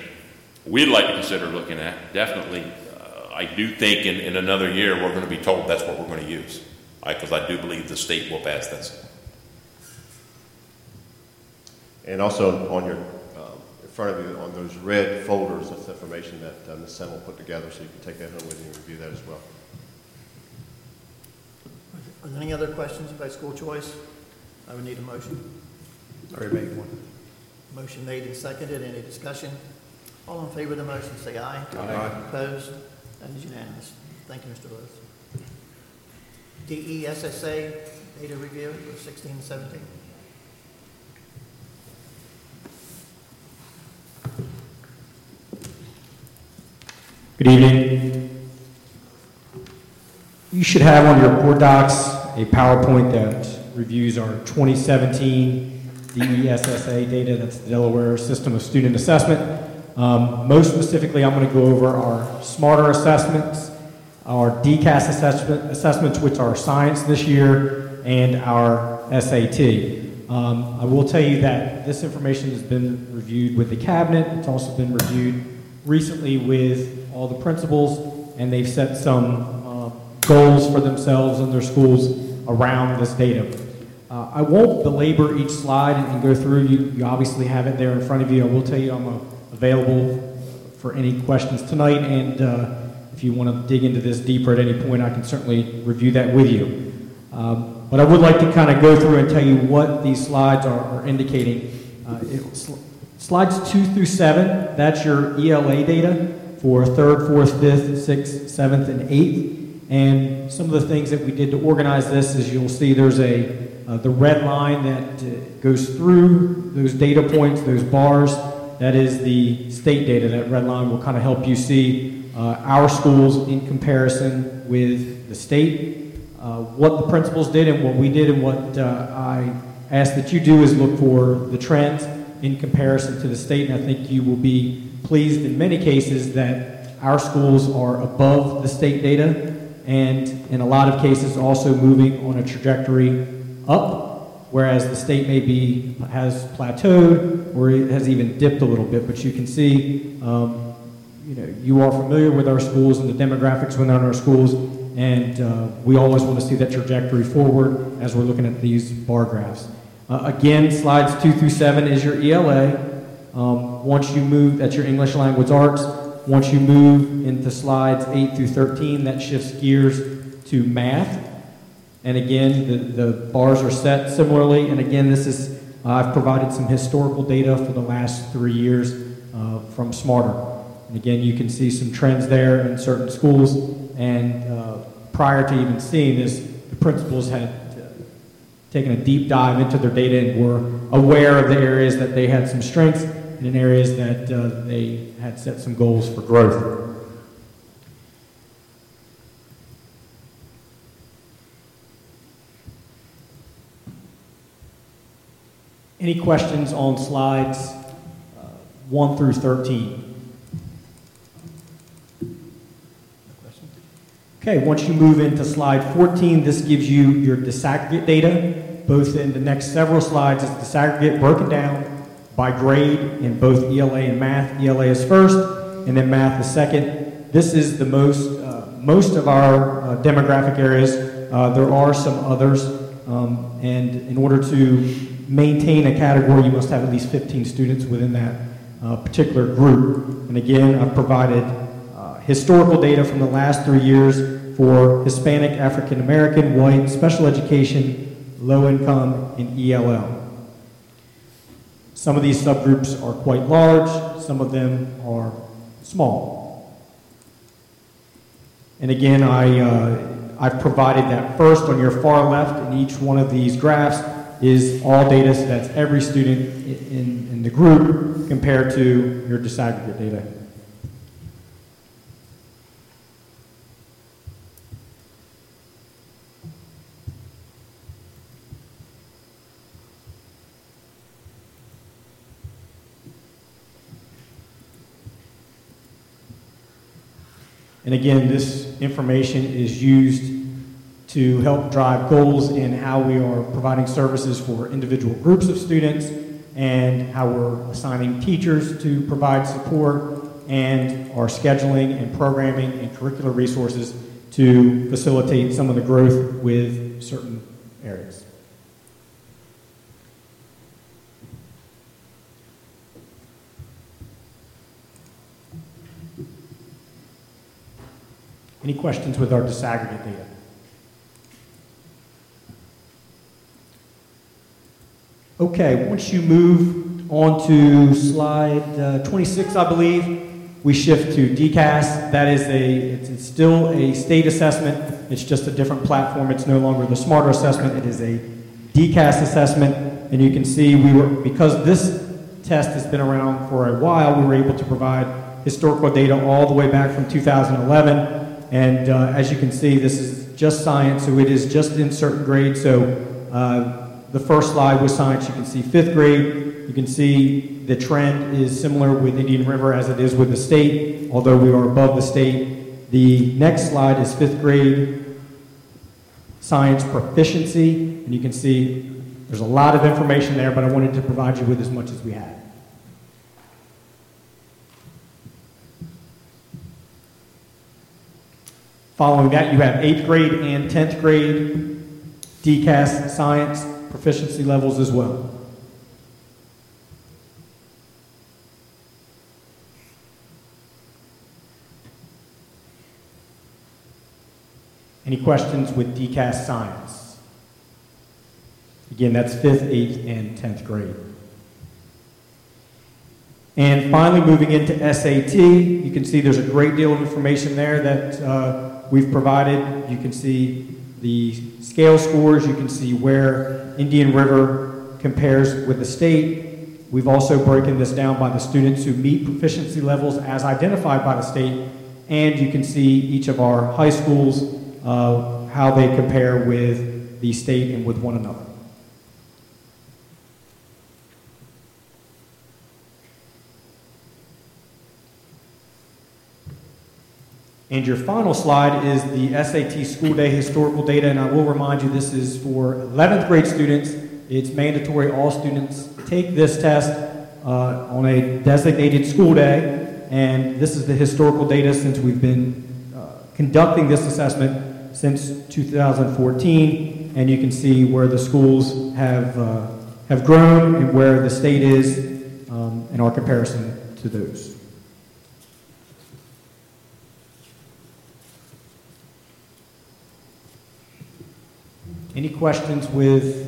we'd like to consider looking at. Definitely, I do think in another year we're going to be told that's what we're going to use, because I do believe the state will pass this. And also on your in front of you on those red folders, that's information that Ms. Semel put together, so you can take that home with you and review that as well. Are there any other questions about school choice? I would need a motion. I already made one. Motion made and seconded. Any discussion? All in favor of the motion, say aye. Aye. Opposed? That is unanimous. Thank you, Mr. Lewis. DESSA data review for 16 and 17. Good evening. You should have on your report docs a PowerPoint that reviews our 2017 DESSA data. That's the Delaware System of Student Assessment. Most specifically, I'm going to go over our smarter assessments, our DCAS assessments, which are science this year, and our SAT. I will tell you that this information has been reviewed with the cabinet. It's also been reviewed recently with all the principals, and they've set some goals for themselves and their schools around this data. I won't belabor each slide and go through. You obviously have it there in front of you. I will tell you I'm available for any questions tonight, and If you want to dig into this deeper at any point, I can certainly review that with you. But I would like to kind of go through and tell you what these slides are indicating. Slides 2 through 7, that's your ELA data for 3rd, 4th, 5th, 6th, 7th, and 8th. And some of the things that we did to organize this is you'll see there's the red line that goes through those data points, those bars. That is the state data. That red line will kind of help you see our schools in comparison with the state. What the principals did and what we did and what I ask that you do is look for the trends in comparison to the state, and I think you will be pleased in many cases that our schools are above the state data and in a lot of cases also moving on a trajectory up, whereas the state maybe has plateaued or it has even dipped a little bit. But you can see, you know, you are familiar with our schools and the demographics within our schools, and we always want to see that trajectory forward as we're looking at these bar graphs. Again, slides 2 through 7 is your ELA. Once you move, that's your English language arts. Once you move into slides 8 through 13, that shifts gears to math. And again, the bars are set similarly. And again, this is, I've provided some historical data for the last 3 years from Smarter. And again, you can see some trends there in certain schools. And prior to even seeing this, the principals had taking a deep dive into their data and were aware of the areas that they had some strengths and in areas that they had set some goals for growth. Any questions on slides 1 through 13? Okay, once you move into slide 14, this gives you your disaggregate data. Both in the next several slides is disaggregate broken down by grade in both ELA and math. ELA is first, and then math is second. This is the most of our demographic areas. There are some others, and in order to maintain a category, you must have at least 15 students within that particular group. And again, I've provided historical data from the last 3 years for Hispanic, African American, white, special education, low income, and ELL. Some of these subgroups are quite large, some of them are small. And again, I've provided that first on your far left in each one of these graphs is all data, so that's every student in the group compared to your disaggregate data. And again, this information is used to help drive goals in how we are providing services for individual groups of students and how we're assigning teachers to provide support and our scheduling and programming and curricular resources to facilitate some of the growth with certain areas. Any questions with our disaggregate data? Okay, once you move on to slide 26, I believe, we shift to DCAS. That is it's still a state assessment. It's just a different platform. It's no longer the Smarter assessment. It is a DCAS assessment. And you can see because this test has been around for a while, we were able to provide historical data all the way back from 2011. And as you can see, this is just science, so it is just in certain grades. So the first slide was science. You can see 5th grade. You can see the trend is similar with Indian River as it is with the state, although we are above the state. The next slide is 5th grade science proficiency. And you can see there's a lot of information there, but I wanted to provide you with as much as we had. Following that, you have 8th grade and 10th grade DCAS science proficiency levels as well. Any questions with DCAS science? Again, that's 5th, 8th, and 10th grade. And finally, moving into SAT, you can see there's a great deal of information there that we've provided. You can see the scale scores. You can see where Indian River compares with the state. We've also broken this down by the students who meet proficiency levels as identified by the state. And you can see each of our high schools, how they compare with the state and with one another. And your final slide is the SAT school day historical data, and I will remind you this is for 11th grade students. It's mandatory all students take this test on a designated school day, and this is the historical data since we've been conducting this assessment since 2014, and you can see where the schools have grown and where the state is in our comparison to those. Any questions with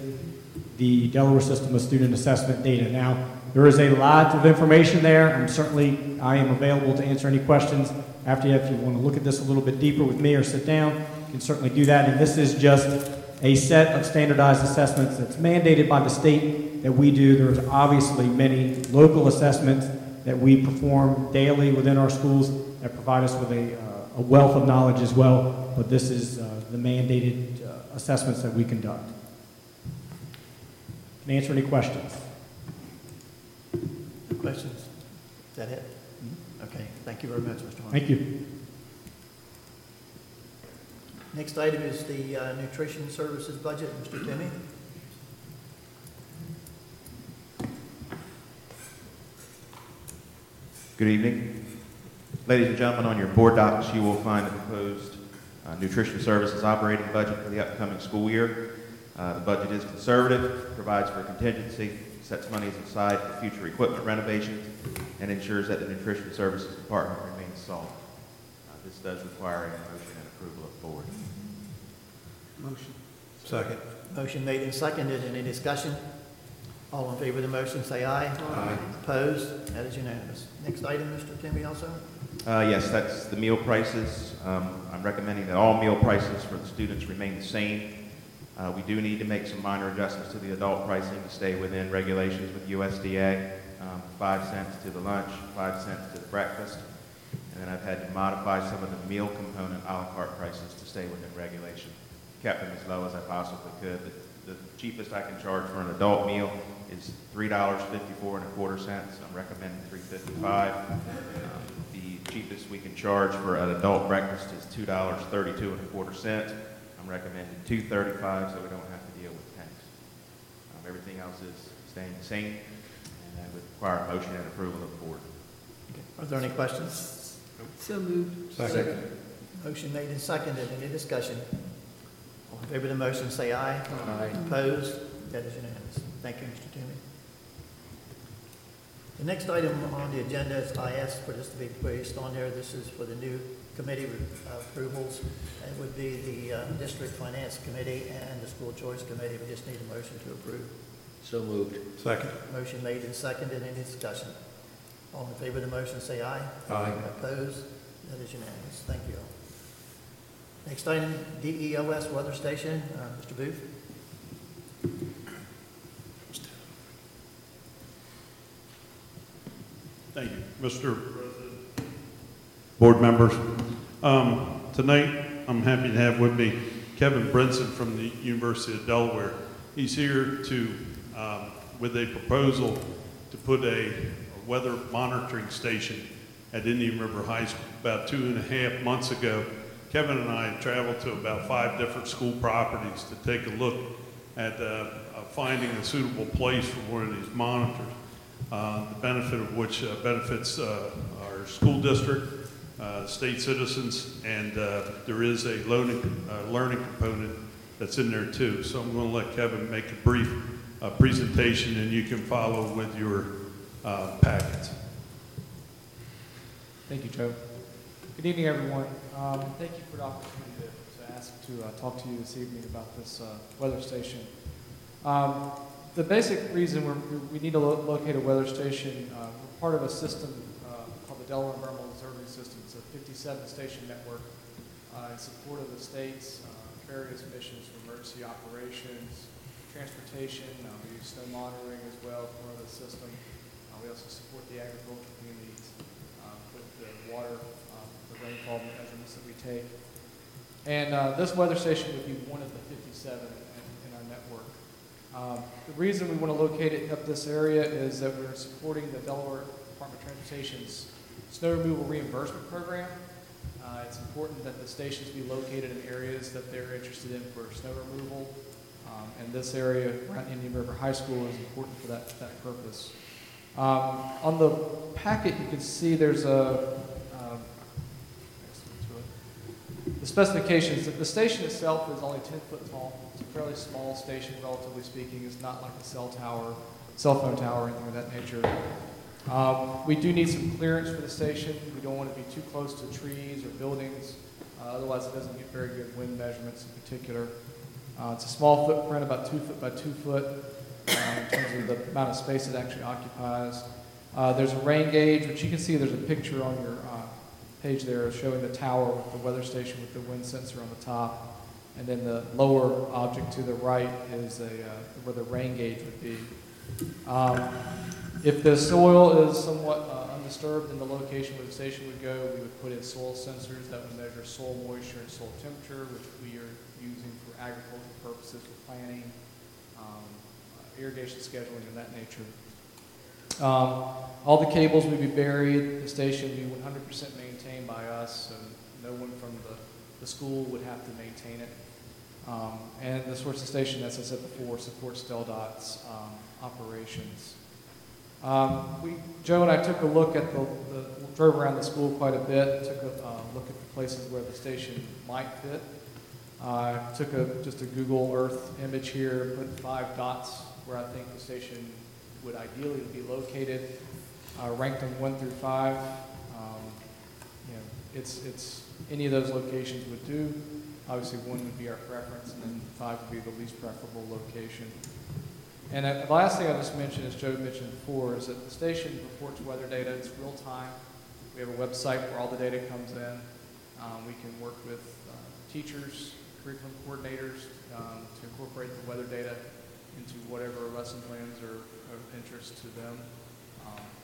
the Delaware System of Student Assessment data? Now, there is a lot of information there. I am available to answer any questions. If you want to look at this a little bit deeper with me or sit down, you can certainly do that. And this is just a set of standardized assessments that's mandated by the state that we do. There's obviously many local assessments that we perform daily within our schools that provide us with a wealth of knowledge as well, but this is the mandated assessments that we conduct. Can I answer any questions? No questions. Is that it? Okay, thank you very much, Mr. Hines. Thank you. Next item is the nutrition services budget, Mr. Timmy. Good evening. Ladies and gentlemen, on your board docs, you will find the proposed nutrition services operating budget for the upcoming school year. The budget is conservative, provides for contingency, sets monies aside for future equipment renovations, and ensures that the Nutrition Services Department remains solid. This does require a motion and approval of board. Motion. Second. Motion made and seconded. Any discussion? All in favor of the motion, say aye. Aye. Opposed? That is unanimous. Next item, Mr. Timmy, also? Yes, that's the meal prices. I'm recommending that all meal prices for the students remain the same. We do need to make some minor adjustments to the adult pricing to stay within regulations with USDA. 5 cents to the lunch, 5 cents to the breakfast, and then I've had to modify some of the meal component a la carte prices to stay within regulation. Kept them as low as I possibly could. The cheapest I can charge for an adult meal is $3.54 and a quarter. I'm recommending $3.55. The cheapest we can charge for an adult breakfast is $2.32 and a quarter. I'm recommending $2.35, so we don't have to deal with tax. Everything else is staying the same. That would require a motion and approval of the board. Okay. Are there any questions? So moved. Second. Motion made and seconded. Any discussion? All in favor of the motion, say aye. Aye. Opposed? That is unanimous. Thank you, Mr. Toomey. The next item on the agenda is I asked for this to be placed on there. This is for the new committee approvals. It would be the District Finance Committee and the School Choice Committee. We just need a motion to approve. So moved. Second. Motion made and seconded. Any discussion? All in favor of the motion, say aye. Aye. Opposed? That is unanimous. Thank you all. Next item, DEOS Weather Station. Mr. Booth. Thank you, Mr. President. Board members, tonight I'm happy to have with me Kevin Brinson from the University of Delaware. He's here to with a proposal to put a weather monitoring station at Indian River High School. About 2.5 months ago, Kevin and I traveled to about 5 different school properties to take a look at finding a suitable place for one of these monitors, the benefit of which benefits our school district, state citizens, and there is a learning component that's in there too. So I'm going to let Kevin make a brief presentation, and you can follow with your packets. Thank you, Joe. Good evening, everyone. Thank you for the opportunity to ask asked to talk to you this evening about this weather station. The basic reason we need to locate a weather station, we're part of a system called the Delaware Environmental Observatory System. It's a 57-station network in support of the state's various missions for emergency operations, transportation. We use snow monitoring as well as part of the system. We also support the agricultural communities with the water, the rainfall measurements that we take. And this weather station would be one of the 57 in our network. The reason we want to locate it up this area is that we're supporting the Delaware Department of Transportation's snow removal reimbursement program. It's important that the stations be located in areas that they're interested in for snow removal. And this area around Indian River High School is important for that purpose. On the packet, you can see there's the specifications. The station itself is only 10 foot tall. It's a fairly small station, relatively speaking. It's not like a cell phone tower, anything of that nature. We do need some clearance for the station. We don't want to be too close to trees or buildings. Otherwise, it doesn't get very good wind measurements in particular. It's a small footprint, about 2 foot by 2 foot, in terms of the amount of space it actually occupies. There's a rain gauge, which you can see there's a picture on your page there showing the tower with the weather station with the wind sensor on the top. And then the lower object to the right is where the rain gauge would be. If the soil is somewhat undisturbed in the location where the station would go, we would put in soil sensors that would measure soil moisture and soil temperature, which we are using for agricultural purposes, for planning, irrigation scheduling, and that nature. All the cables would be buried. The station would be 100% maintained by us, so no one from the school would have to maintain it. And the source of station, as I said before, supports DelDOT's operations. Joe and I took a look at drove around the school quite a bit, took a look at the places where the station might fit. I took just a Google Earth image here, put 5 dots where I think the station would ideally be located, ranked them 1 through 5. It's any of those locations would do. Obviously, 1 would be our preference, and then 5 would be the least preferable location. And the last thing I just mentioned, as Joe mentioned before, is that the station reports weather data. It's real time. We have a website where all the data comes in. We can work with teachers, curriculum coordinators to incorporate the weather data into whatever lesson plans are of interest to them.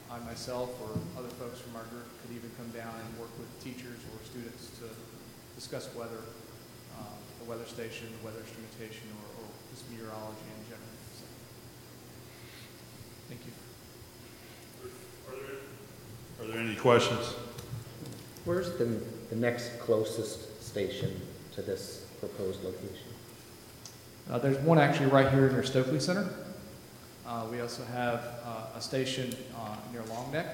I myself or other folks from our group could even come down and work with teachers or students to discuss weather, the weather station, the weather instrumentation, or just meteorology in general. Thank you. Are there any questions? Where's the next closest station to this proposed location? There's one actually right here near Stokely Center. We also have a station near Long Neck,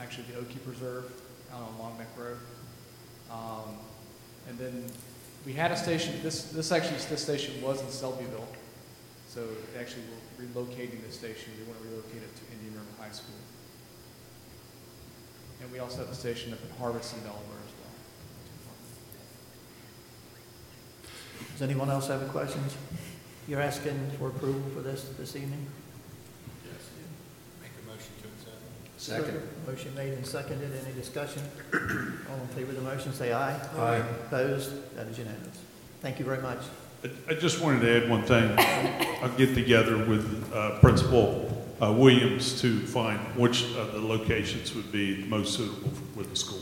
actually the Oki Preserve out on Long Neck Road. And then we had a station, this station was in Selbyville. So actually, we're relocating the station. We want to relocate it to Indian River High School. And we also have a station up at Harvest in Delaware as well. Does anyone else have any questions? You're asking for approval for this evening? Yes. Make a motion to accept. Second. Motion made and seconded. Any discussion? All in favor of the motion, say aye. Aye. Opposed? That is unanimous. Thank you very much. I just wanted to add one thing. I'll get together with Principal Williams to find which of the locations would be most suitable for the school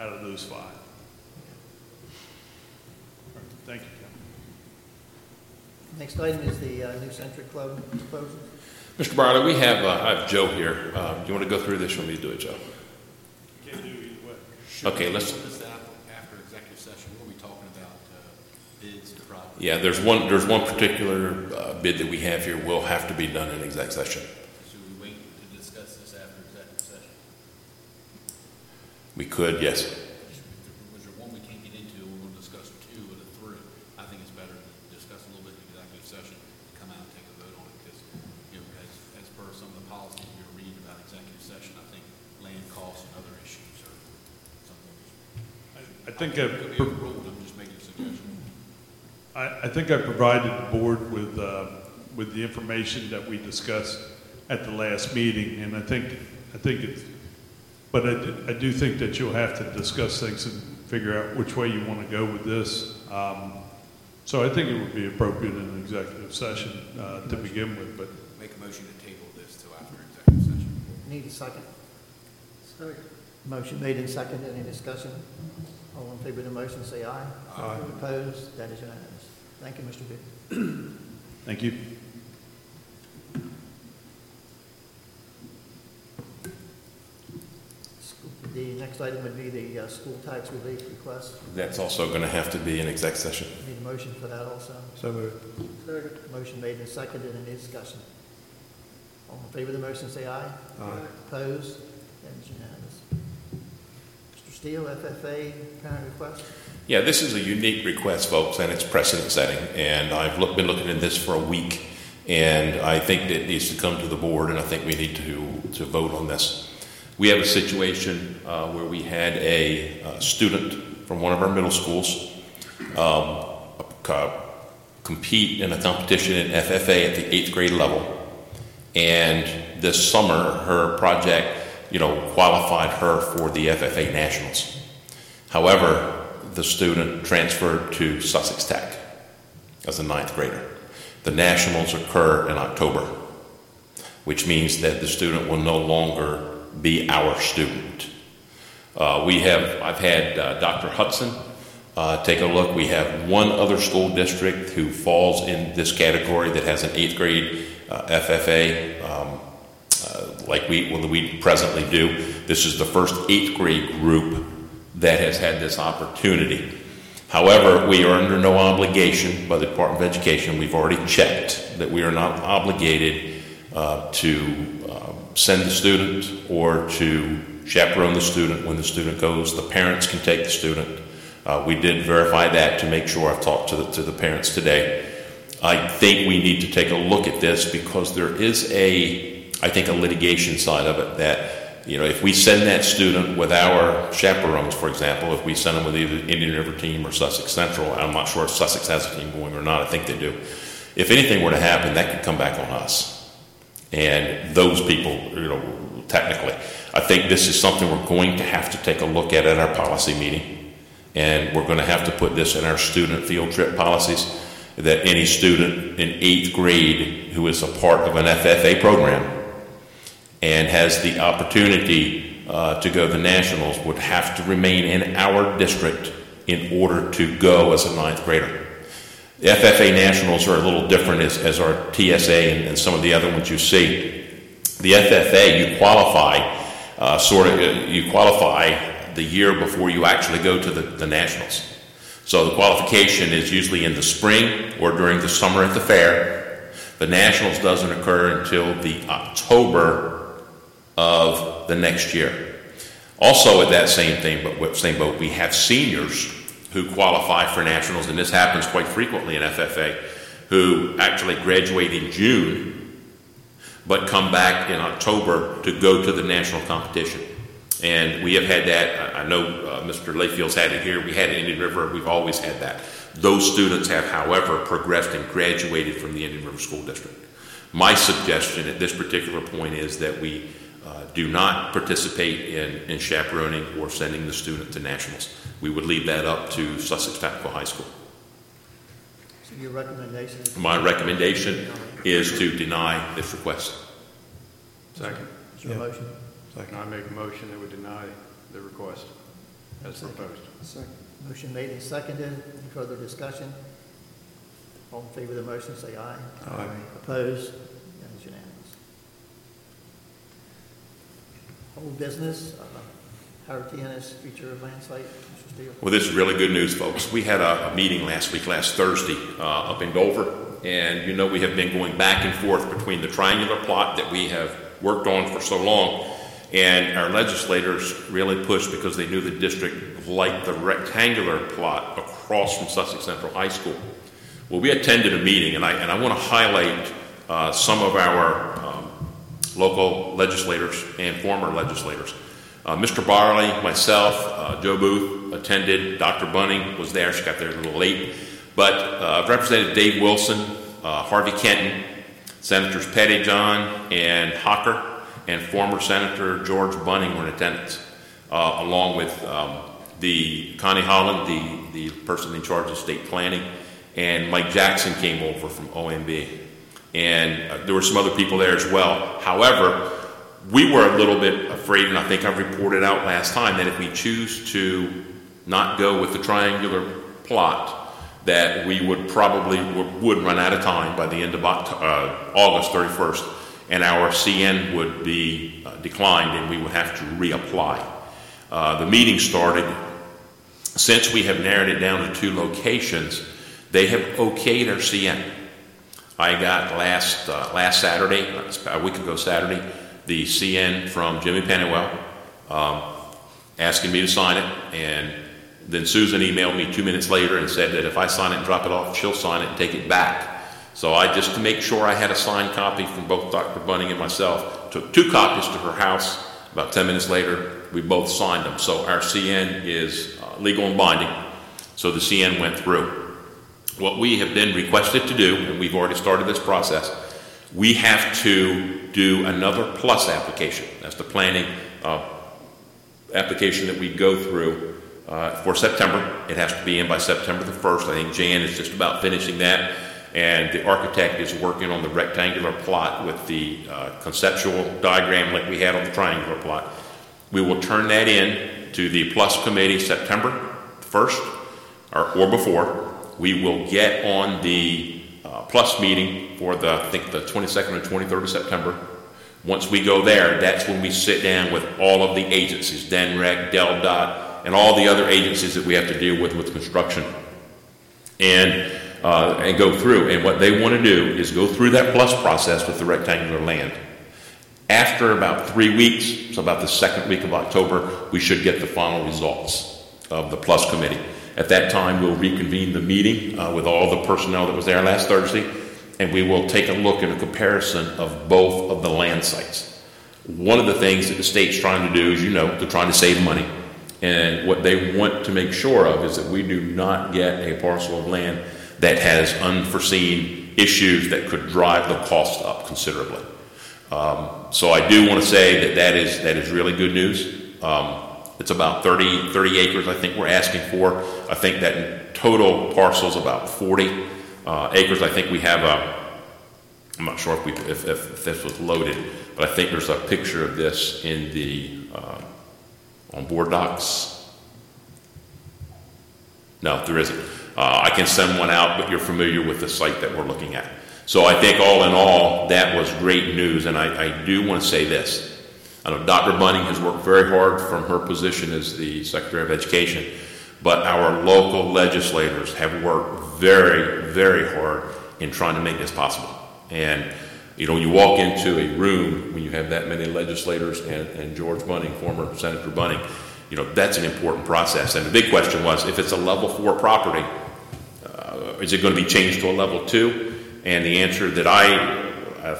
out of those 5. All right, thank you, Kevin. Next item is the New Century Club disclosure. Mr. Barlow, I have Joe here. Do you want to go through this? You want me to do it, Joe? You can do either way. Sure. Okay, let's... Yeah, there's one particular bid that we have here will have to be done in exec session. Should we wait to discuss this after executive session? We could, yes. Was there one we can't get into? We're going to discuss 2 of the 3. I think it's better to discuss a little bit in executive session, come out and take a vote on it, because as per some of the policies we were reading about executive session, I think land costs and other issues are something. I think I think I provided the board with the information that we discussed at the last meeting, and I think it's, but I do think that you'll have to discuss things and figure out which way you want to go with this. So I think it would be appropriate in an executive session to begin with. But make a motion to table this till after executive session. Need a second. Sorry. Motion made and seconded. Any discussion? All in favor of the motion, say aye. Aye. Opposed? That is unanimous. Thank you, Mr. Bigg. Thank you. The next item would be the school tax relief request. That's also going to have to be an exec session. Need a motion for that also? So moved. Third. Motion made and seconded. Any discussion? All in favor of the motion, say aye. Aye. Opposed? That is unanimous. Mr. Steele, FFA parent request? Yeah, this is a unique request, folks, and it's precedent setting. And I've been looking at this for a week, and I think that it needs to come to the board, and I think we need to vote on this. We have a situation where we had a student from one of our middle schools compete in a competition in FFA at the 8th grade level. And this summer, her project, qualified her for the FFA Nationals. However, the student transferred to Sussex Tech as a 9th grader. The Nationals occur in October, which means that the student will no longer be our student. I've had Dr. Hudson take a look. We have one other school district who falls in this category that has an 8th grade FFA like we presently do. This is the first 8th grade group that has had this opportunity. However, we are under no obligation by the Department of Education. We've already checked that we are not obligated to send the student or to chaperone the student when the student goes. The parents can take the student. We did verify that to make sure. I've talked to the parents today. I think we need to take a look at this because there is a litigation side of it that, if we send that student with our chaperones, for example, if we send them with either Indian River team or Sussex Central, I'm not sure if Sussex has a team going or not. I think they do. If anything were to happen, that could come back on us. And those people, technically, I think this is something we're going to have to take a look at our policy meeting, and we're going to have to put this in our student field trip policies that any student in 8th grade who is a part of an FFA program and has the opportunity to go to the Nationals would have to remain in our district in order to go as a 9th grader. The FFA Nationals are a little different as our TSA and some of the other ones you see. The FFA, you qualify the year before you actually go to the Nationals. So the qualification is usually in the spring or during the summer at the fair. The Nationals doesn't occur until the October of the next year. Also at that same boat, we have seniors who qualify for Nationals, and this happens quite frequently in FFA, who actually graduate in June but come back in October to go to the national competition. And we have had that. I know Mr. Layfield's had it here. We had it in Indian River. We've always had that. Those students have, however, progressed and graduated from the Indian River School District. My suggestion at this particular point is that we do not participate in chaperoning or sending the student to Nationals. We would leave that up to Sussex Technical High School. So your recommendation? My recommendation is to deny this request. Second. Is there a motion? Second. I make a motion that we deny the request as proposed. Second. Motion made and seconded. Any further discussion? All in favor of the motion, say aye. Aye. Opposed? That is unanimous. Old business. Howard T. Ennis, future of land site. Well, this is really good news, folks. We had a meeting last Thursday, up in Dover, and we have been going back and forth between the triangular plot that we have worked on for so long, and our legislators really pushed because they knew the district liked the rectangular plot across from Sussex Central High School. Well, we attended a meeting, and I want to highlight some of our local legislators and former legislators. Mr. Barley, myself, Joe Booth attended. Dr. Bunning was there. She got there a little late. But Representative Dave Wilson, Harvey Kenton, Senators Petty, John, and Hocker, and former Senator George Bunning were in attendance, along with the Connie Holland, the person in charge of state planning, and Mike Jackson came over from OMB. And there were some other people there as well. However, we were a little bit afraid, and I think I've reported out last time, that if we choose to not go with the triangular plot, that we would probably would run out of time by the end of August 31st, and our CN would be declined, and we would have to reapply. The meeting started. Since we have narrowed it down to two locations, they have okayed our CN. I got last Saturday, a week ago Saturday, the CN from Jimmy Pennywell asking me to sign it, and then Susan emailed me 2 minutes later and said that if I sign it and drop it off, she'll sign it and take it back. So I, just to make sure I had a signed copy from both Dr. Bunning and myself, took two copies to her house. About 10 minutes later, we both signed them. So our CN is legal and binding, so the CN went through. What we have been requested to do, and we've already started this process, we have to do another PLUS application. That's the planning application that we go through for September. It has to be in by September the 1st. I think Jan is just about finishing that, and the architect is working on the rectangular plot with the conceptual diagram like we had on the triangular plot. We will turn that in to the PLUS committee September 1st or before. We will get on the PLUS meeting for the 22nd or 23rd of September. Once we go there, that's when we sit down with all of the agencies, DENREC, DelDOT, and all the other agencies that we have to deal with construction, and go through. And what they want to do is go through that PLUS process with the rectangular land. After about 3 weeks, so about the second week of October, we should get the final results of the PLUS committee. At that time, we'll reconvene the meeting with all the personnel that was there last Thursday, and we will take a look at a comparison of both of the land sites. One of the things that the state's trying to do is, you know, they're trying to save money. And what they want to make sure of is that we do not get a parcel of land that has unforeseen issues that could drive the cost up considerably. So I do want to say that is really good news. It's about 30 acres, I think we're asking for. I think that in total parcels about 40 acres. I think we have I'm not sure if this was loaded, but I think there's a picture of this in the on board docs. No, there isn't. I can send one out, but you're familiar with the site that we're looking at. So I think all in all, that was great news, and I do want to say this. I know Dr. Bunning has worked very hard from her position as the Secretary of Education, but our local legislators have worked very, very hard in trying to make this possible. And, you know, you walk into a room when you have that many legislators and George Bunning, former Senator Bunning, you know, that's an important process. And the big question was, if it's a level 4 property, is it going to be changed to a level 2? And the answer that I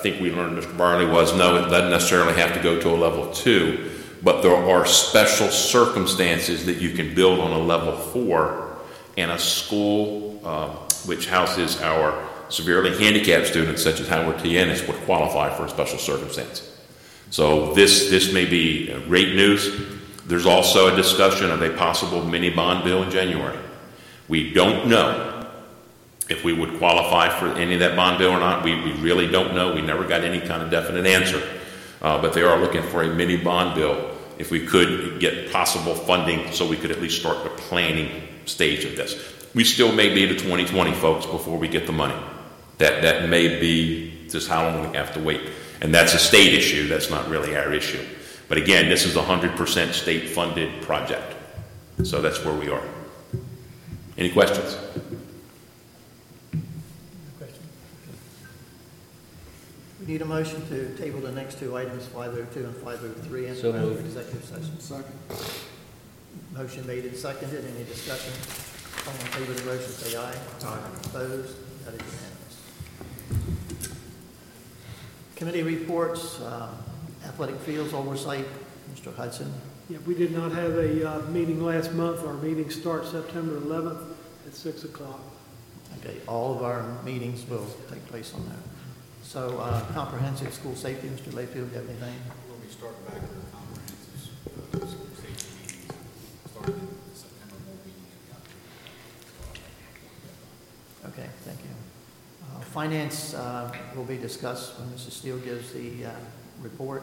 think we learned, Mr. Barley, was no, it doesn't necessarily have to go to a level 2, but there are special circumstances that you can build on a level 4, and a school which houses our severely handicapped students, such as Howard T. Ennis, would qualify for a special circumstance. So this may be great news. There's also a discussion of a possible mini bond bill in January. We don't know if we would qualify for any of that bond bill or not. We really don't know. We never got any kind of definite answer. But they are looking for a mini bond bill if we could get possible funding so we could at least start the planning stage of this. We still may be to 2020, folks, before we get the money. That may be just how long we have to wait. And that's a state issue. That's not really our issue. But again, this is a 100% state-funded project. So that's where we are. Any questions? We need a motion to table the next two items, 502 and 503, and so move executive session. Second. Motion made and seconded. Any discussion? All in favor of the motion, say aye. Aye. Opposed? That is unanimous. Committee reports, athletic fields oversight, Mr. Hudson. Yeah, we did not have a meeting last month. Our meeting starts September 11th at 6 o'clock. Okay, all of our meetings will take place on that. So comprehensive school safety, Mr. Layfield, do you have anything? We'll be starting back with the comprehensive school safety meetings starting in September. Okay, thank you. Finance will be discussed when Mrs. Steele gives the report.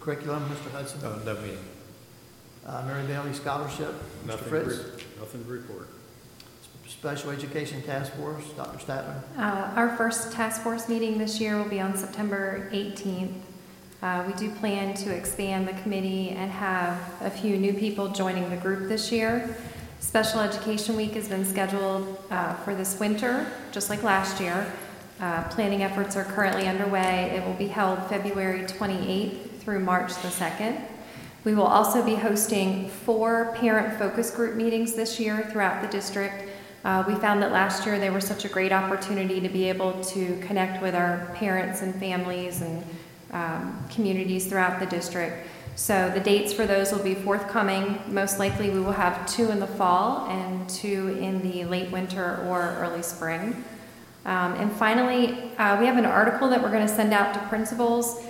Curriculum, Mr. Hudson? No meeting. Mary Bailey Scholarship, Mr. Fritz? Nothing to report. Special Education Task Force, Dr. Statler? Our first task force meeting this year will be on September 18th. We do plan to expand the committee and have a few new people joining the group this year. Special Education Week has been scheduled for this winter, just like last year. Planning efforts are currently underway. It will be held February 28th through March the 2nd. We will also be hosting 4 parent focus group meetings this year throughout the district. We found that last year they were such a great opportunity to be able to connect with our parents and families and communities throughout the district. So the dates for those will be forthcoming. Most likely we will have 2 in the fall and 2 in the late winter or early spring. And finally, we have an article that we're going to send out to principals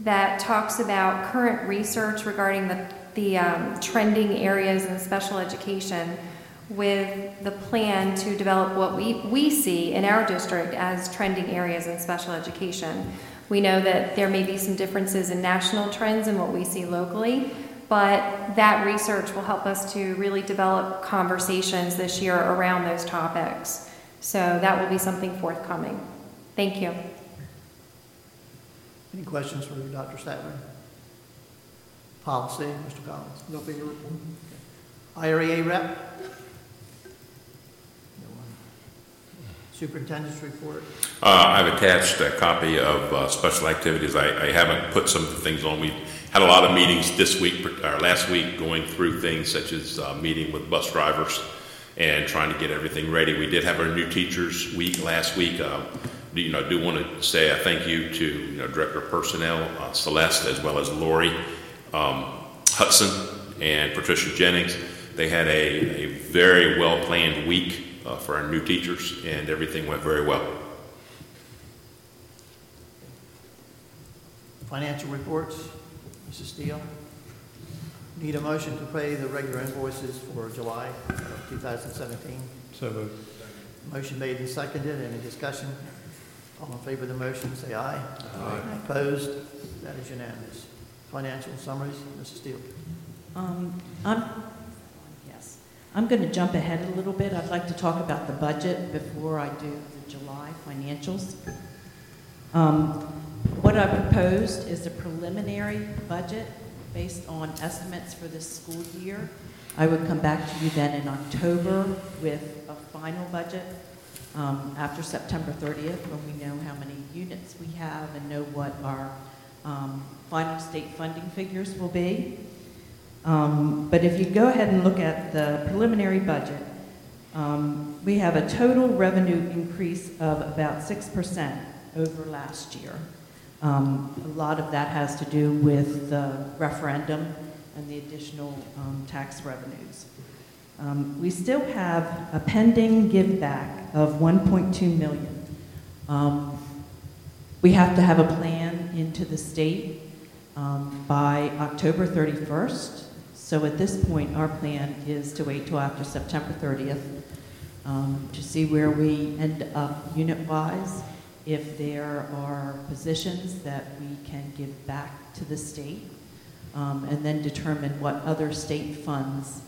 that talks about current research regarding the trending areas in special education with the plan to develop what we see in our district as trending areas in special education. We know that there may be some differences in national trends and what we see locally, but that research will help us to really develop conversations this year around those topics. So that will be something forthcoming. Thank you. Any questions for Dr. Statler? Policy, Mr. Collins? No bigger report. Okay. IREA rep? No one. Superintendent's report? I've attached a copy of special activities. I haven't put some of the things on. We've had a lot of meetings this week, or last week, going through things such as meeting with bus drivers and trying to get everything ready. We did have our new teachers week last week. I do want to say a thank you to Director of Personnel, Celeste, as well as Lori Hudson and Patricia Jennings. They had a very well-planned week for our new teachers, and everything went very well. Financial reports, Mrs. Steele. Need a motion to pay the regular invoices for July of 2017. So moved. Motion made and seconded. Any discussion? All in favor of the motion, say aye. Aye. Opposed? That is unanimous. Financial summaries, Mrs. Steele. I'm going to jump ahead a little bit. I'd like to talk about the budget before I do the July financials. What I proposed is a preliminary budget based on estimates for this school year. I would come back to you then in October with a final budget. After September 30th, when we know how many units we have and know what our final state funding figures will be. But if you go ahead and look at the preliminary budget, we have a total revenue increase of about 6% over last year. A lot of that has to do with the referendum and the additional tax revenues. We still have a pending give back of $1.2 million. We have to have a plan into the state by October 31st. So at this point, our plan is to wait till after September 30th to see where we end up unit-wise, if there are positions that we can give back to the state, and then determine what other state funds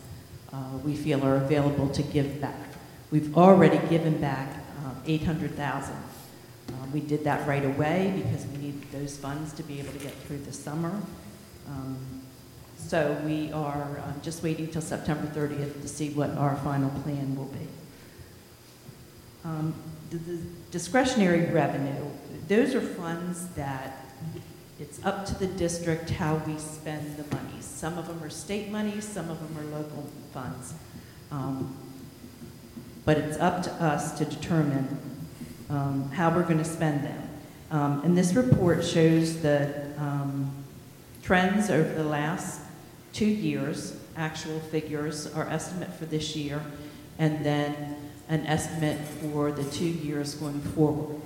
we feel are available to give back. We've already given back $800,000. We did that right away because we needed those funds to be able to get through the summer. So we are just waiting till September 30th to see what our final plan will be. The discretionary revenue, those are funds that it's up to the district how we spend the money. Some of them are state money, some of them are local funds. But it's up to us to determine how we're going to spend them. And this report shows the trends over the last 2 years, actual figures, our estimate for this year, and then an estimate for the 2 years going forward.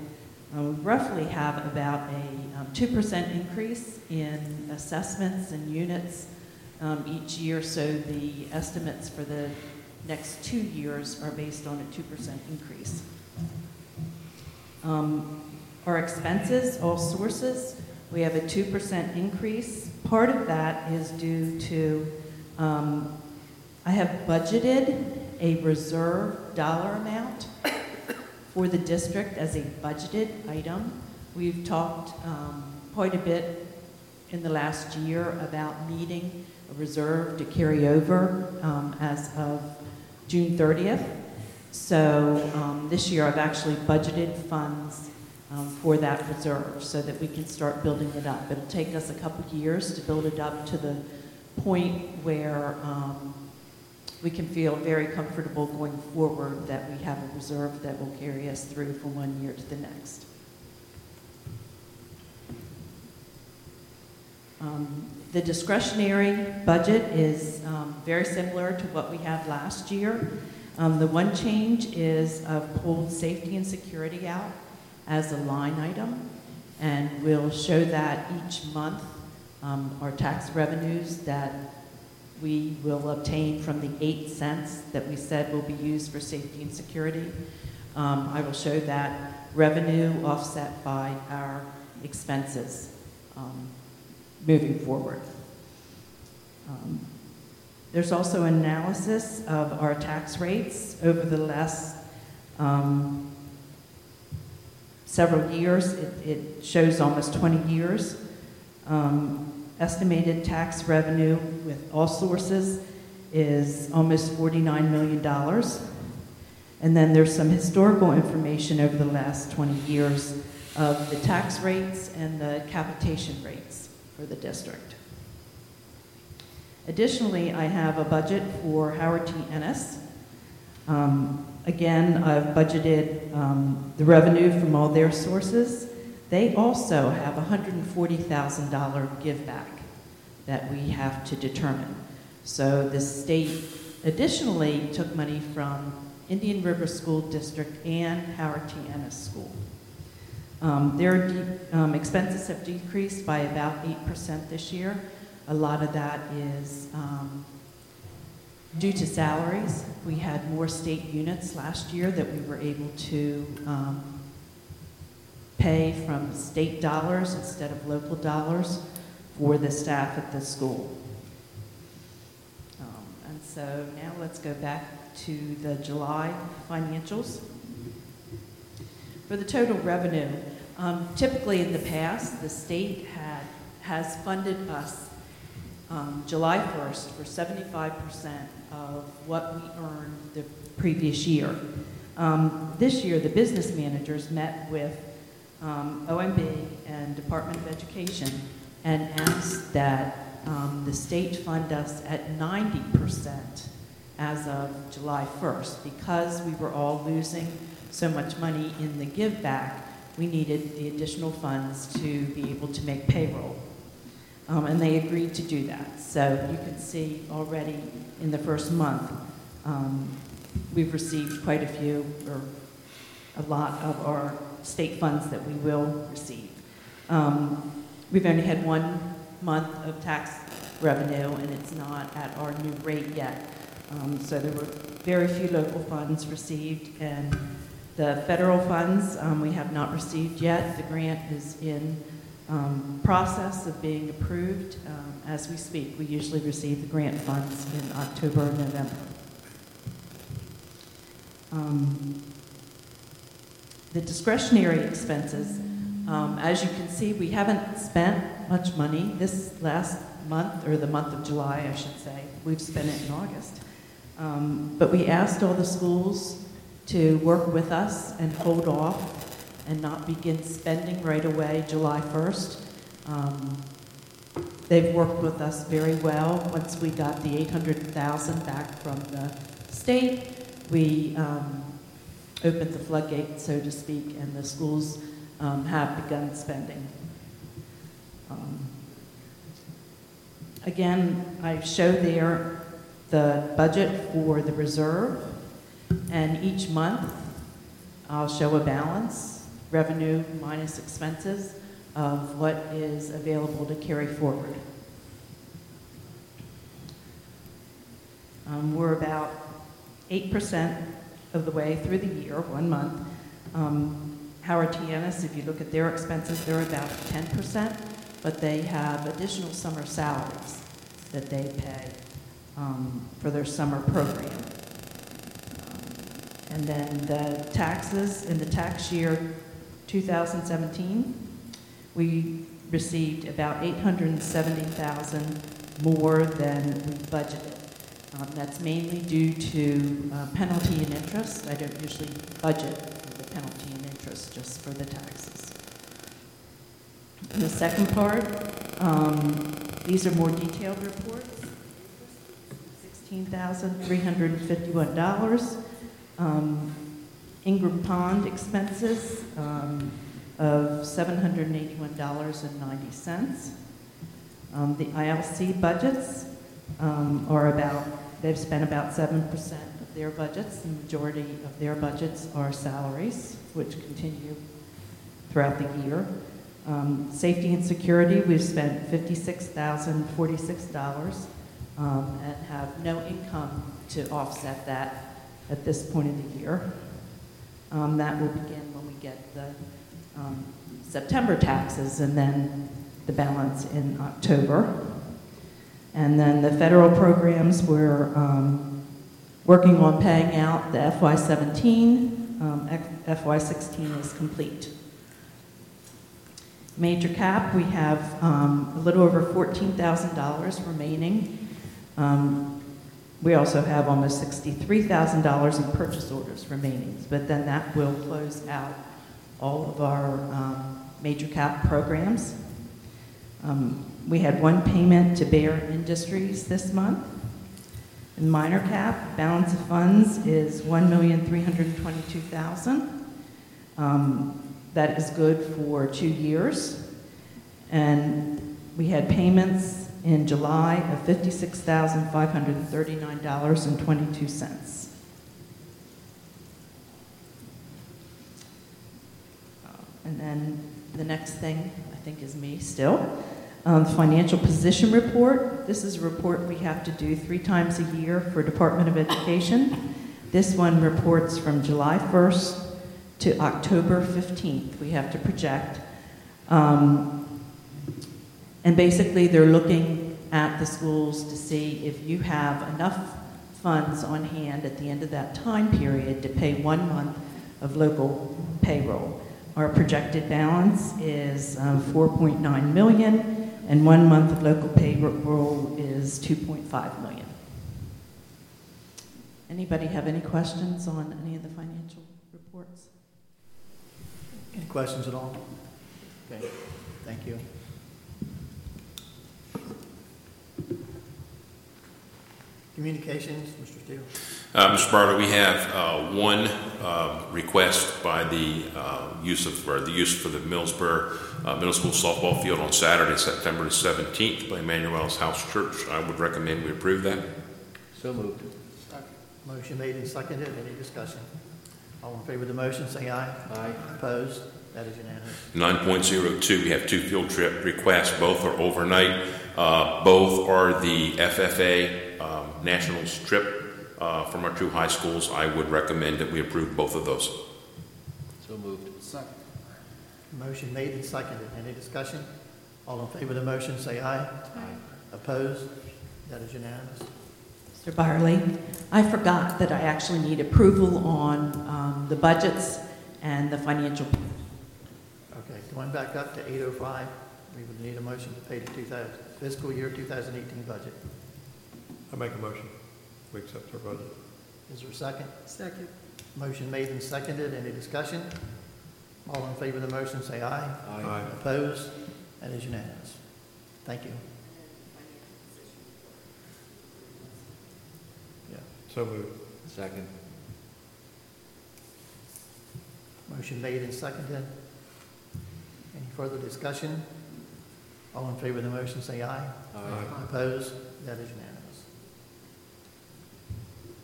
We roughly have about a 2% increase in assessments and units each year, so the estimates for the next 2 years are based on a 2% increase. Our expenses, all sources, we have a 2% increase. Part of that is due to, I have budgeted a reserve dollar amount for the district as a budgeted item. We've talked quite a bit in the last year about needing a reserve to carry over as of June 30th. So this year I've actually budgeted funds for that reserve so that we can start building it up. It'll take us a couple years to build it up to the point where we can feel very comfortable going forward that we have a reserve that will carry us through from 1 year to the next. The discretionary budget is very similar to what we had last year. The one change is I've pulled safety and security out as a line item, and we'll show that each month, our tax revenues that we will obtain from the 8 cents that we said will be used for safety and security. I will show that revenue offset by our expenses moving forward. There's also analysis of our tax rates over the last several years. It shows almost 20 years. Estimated tax revenue with all sources is almost $49 million. And then there's some historical information over the last 20 years of the tax rates and the capitation rates for the district. Additionally, I have a budget for Howard T. Ennis. Again, I've budgeted the revenue from all their sources. They also have $140,000 give back that we have to determine. So the state additionally took money from Indian River School District and Howard T. Ennis School. Their expenses have decreased by about 8% this year. A lot of that is due to salaries. We had more state units last year that we were able to pay from state dollars instead of local dollars for the staff at the school. And so now let's go back to the July financials. For the total revenue, typically in the past, the state has funded us July 1st for 75% of what we earned the previous year. This year, the business managers met with OMB and Department of Education and asked that the state fund us at 90% as of July 1st. Because we were all losing so much money in the give back, we needed the additional funds to be able to make payroll. And they agreed to do that. So you can see already in the first month, we've received quite a few, or a lot of our state funds that we will receive. We've only had 1 month of tax revenue, and it's not at our new rate yet. So there were very few local funds received, and the federal funds we have not received yet. The grant is in process of being approved as we speak. We usually receive the grant funds in October or November. The discretionary expenses, as you can see, we haven't spent much money this last month, or the month of July, I should say. We've spent it in August. But we asked all the schools to work with us and hold off and not begin spending right away July 1st. They've worked with us very well. Once we got the $800,000 back from the state, we opened the floodgate, so to speak, and the schools have begun spending. Again, I show there the budget for the reserve. And each month, I'll show a balance, revenue minus expenses, of what is available to carry forward. We're about 8% of the way through the year, 1 month. Howard T. Ennis, if you look at their expenses, they're about 10%, but they have additional summer salaries that they pay for their summer program. And then the taxes in the tax year 2017, we received about $870,000 more than we budgeted. That's mainly due to penalty and interest. I don't usually budget for the penalty and interest, just for the taxes. The second part, these are more detailed reports. $16,351. Ingram Pond expenses of $781.90. The ILC budgets are about, they've spent about 7% of their budgets. The majority of their budgets are salaries, which continue throughout the year. Safety and security, we've spent $56,046 and have no income to offset that at this point of the year. That will begin when we get the September taxes and then the balance in October. And then the federal programs, we're working on paying out the FY17. FY16 is complete. Major cap, we have a little over $14,000 remaining. We also have almost $63,000 in purchase orders remaining, but then that will close out all of our major cap programs. We had one payment to Bayer Industries this month. In minor cap, balance of funds is $1,322,000. That is good for 2 years. And we had payments in July of $56,539.22. And then the next thing, I think, is me still. The financial position report. This is a report we have to do 3 times a year for Department of Education. This one reports from July 1st to October 15th. We have to project. And basically, they're looking at the schools to see if you have enough funds on hand at the end of that time period to pay 1 month of local payroll. Our projected balance is $4.9 million, and 1 month of local payroll is $2.5 million. Anybody have any questions on any of the financial reports? Any questions at all? Okay, thank you. Communications, Mr. Steele. Mr. Bartlett, we have one request by the use for the Millsboro Middle School softball field on Saturday, September the 17th, by Emmanuel's House Church. I would recommend we approve that. So moved. Second. Motion made and seconded. Any discussion? All in favor of the motion, say aye. Aye. Opposed? That is unanimous. 9.02, we have 2 field trip requests. Both are overnight. Both are the FFA Nationals trip from our 2 high schools. I would recommend that we approve both of those. So moved. Second. Motion made and seconded. Any discussion? All in favor of the motion, say aye. Aye. Opposed? That is unanimous. Mr. Barley, I forgot that I actually need approval on the budgets and the financial. Okay, going back up to 805, we would need a motion to pay the fiscal year 2018 budget. I make a motion. We accept our budget. Is there a second? Second. Motion made and seconded. Any discussion? All in favor of the motion, say aye. Aye. Aye. Opposed? That is unanimous. Thank you. Yeah. So moved. Second. Motion made and seconded. Any further discussion? All in favor of the motion, say aye. Aye. Opposed? That is unanimous.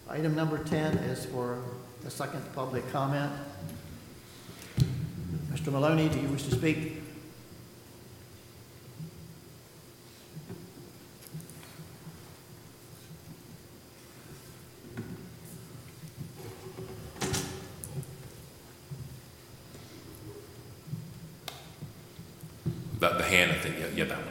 Item number 10 is for the second public comment. Mr. Maloney, do you wish to speak? The hand, I think. Yeah, that one.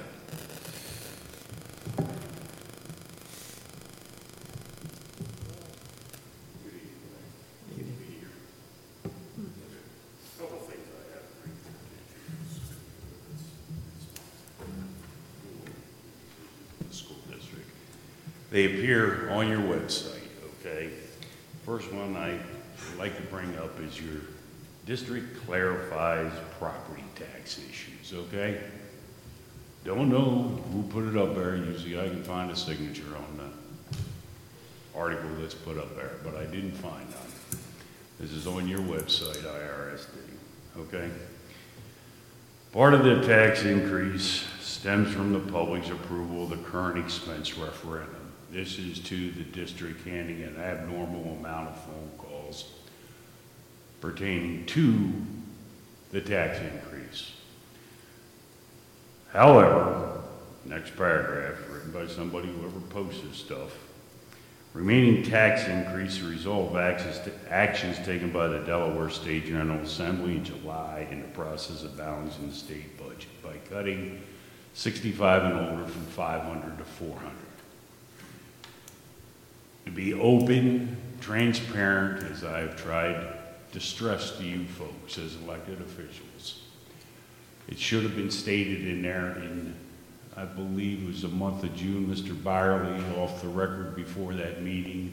They appear on your website, okay? First one I would like to bring up is your district clarifies property tax issues, okay? Don't know who put it up there. Usually I can find a signature on the article that's put up there, but I didn't find none. This is on your website, IRSD, okay? Part of the tax increase stems from the public's approval of the current expense referendum. This is to the district handling an abnormal amount of phone calls pertaining to the tax increase. However, next paragraph, written by somebody who ever posts this stuff, remaining tax increase resolve actions taken by the Delaware State General Assembly in July in the process of balancing the state budget by cutting 65 and older from 500 to 400. To be open, transparent, as I've tried to stress to you folks as elected officials. It should have been stated in there in, I believe it was the month of June, Mr. Byerly, off the record before that meeting,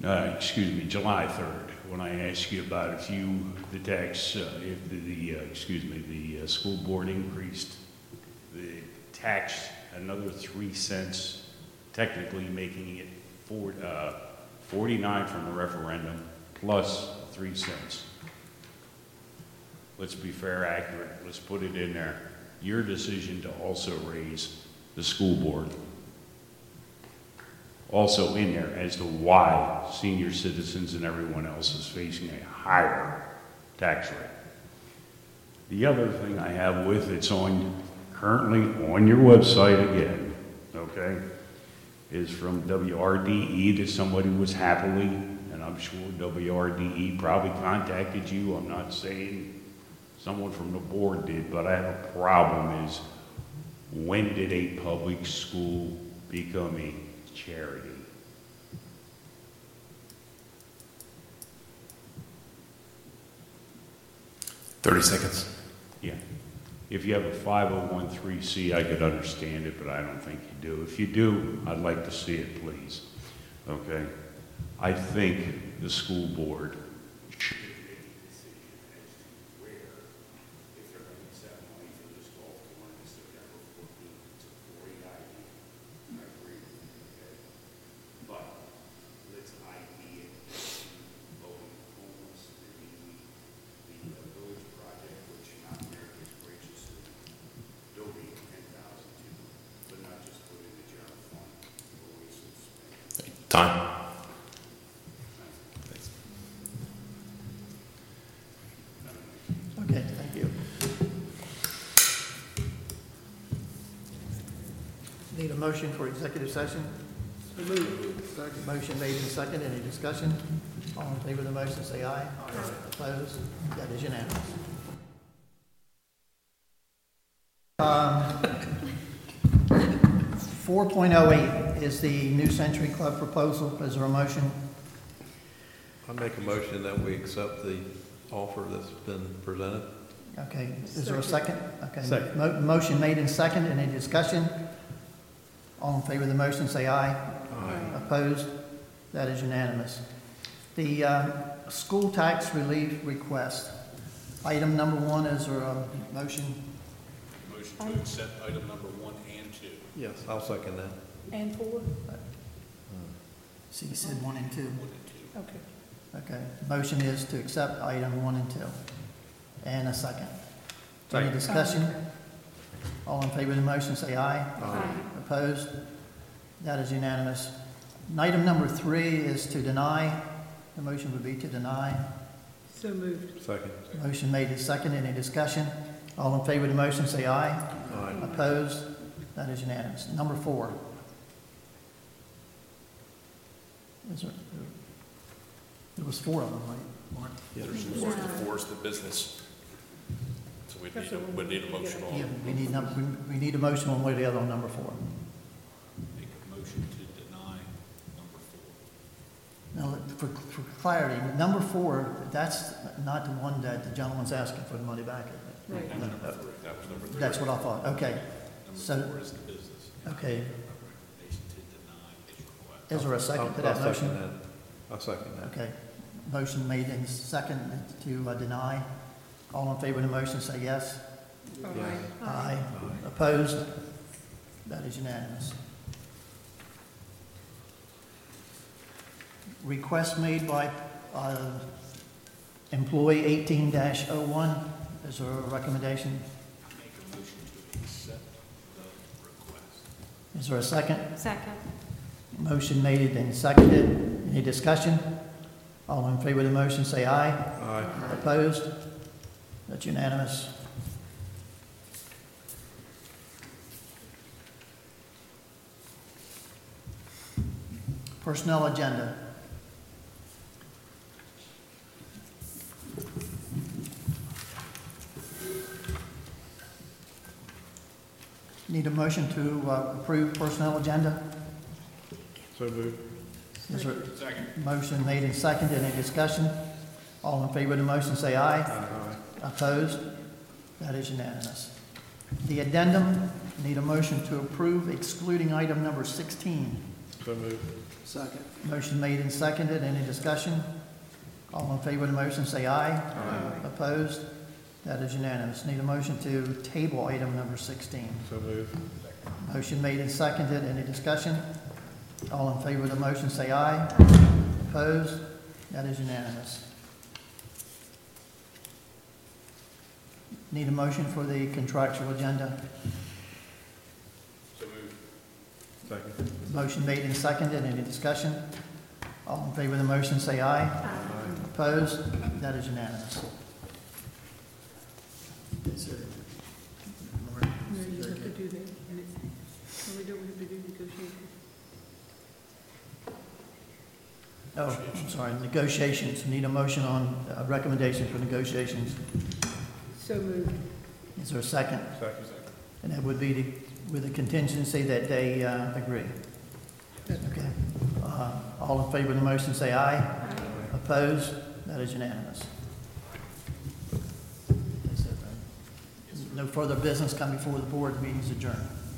July 3rd, when I asked you about if you, the tax, if the the school board increased the tax another 3 cents, technically making it 49 from the referendum plus 3 cents. Let's be fair, accurate, let's put it in there. Your decision to also raise the school board. Also in there as to why senior citizens and everyone else is facing a higher tax rate. The other thing I have with it's on, currently on your website again, okay? Is from WRDE that somebody was happily, and I'm sure WRDE probably contacted you. I'm not saying someone from the board did, but I have a problem is when did a public school become a charity? Seconds. Yeah. If you have a 501(c)(3), I could understand it, but I don't think you do. If you do, I'd like to see it, please. Okay? I think the school board should make a decision as to where, if they're going to use that money for this fall tournament, it's September 14th, it's a 40-ID. I agree with you, okay? But let's ID it, voting homeless, the village project, which not there. Time. Okay, thank you. Need a motion for executive session? Second. Motion made and seconded. Any discussion? All in favor of the motion say aye. Aye. Opposed? That is unanimous. Four point oh 8. Is the New Century Club proposal. Is there a motion? I make a motion that we accept the offer that's been presented. Okay, is there a second? Okay, second. Motion made and second. Any discussion? All in favor of the motion say aye. Aye. Opposed? That is unanimous. The school tax relief request. Item number 1, is there a motion? Motion to accept item number 1 and 2. Yes, I'll second that. And 4? So you said 1 and 2. 1 and 2. Okay. Okay. Motion is to accept item 1 and 2. And a second. Any discussion? All in favor of the motion say aye. Aye. Opposed? That is unanimous. And item number 3 is to deny. The motion would be to deny. So moved. Second. Motion made and seconded. Any discussion? All in favor of the motion say aye. Aye. Opposed? That is unanimous. Number 4. There was 4 of them, right, Mark? Yeah, there's 4. The 4 is the business. So we'd need a motion on. Yeah, we need a motion one way or the other on number 4. Make a motion to deny number 4. Now, for clarity, number 4, that's not the one that the gentleman's asking for the money back, is it? Right. No, that was number 3. That's what I thought. Okay. Number 4 is the business. Okay. Is there a second to that motion? I'll second that. Okay. Motion made and second to deny. All in favor of the motion say yes. Aye. Aye. Aye. Aye. Opposed? That is unanimous. Request made by employee 18-01. Is there a recommendation? I make a motion to accept the request. Is there a second? Second. Motion made and seconded. Any discussion? All in favor of the motion say aye. Aye. Opposed? That's unanimous. Personnel agenda. Need a motion to approve personnel agenda? So moved. Is there a motion made and seconded? Any discussion? All in favor of the motion say aye. Aye. Opposed? That is unanimous. The addendum, need a motion to approve excluding item number 16. So moved. Second. Motion made and seconded. Any discussion? All in favor of the motion say aye. Aye. Opposed? That is unanimous. Need a motion to table item number 16. So moved. Second. Motion made and seconded. Any discussion? All in favor of the motion say aye. Opposed? That is unanimous. Need a motion for the contractual agenda. So moved. Second. Motion made and seconded. Any discussion? All in favor of the motion say aye. Aye. Opposed? That is unanimous. Is there more? No, you have to do that. And we don't have to do negotiations. Oh, I'm sorry, negotiations. Need a motion on a recommendation for negotiations. So moved. Is there a second? Second. And that would be with a contingency that they agree. Yes. Okay. All in favor of the motion say aye. Aye. Opposed? That is unanimous. No further business come before the board. Meeting is adjourned.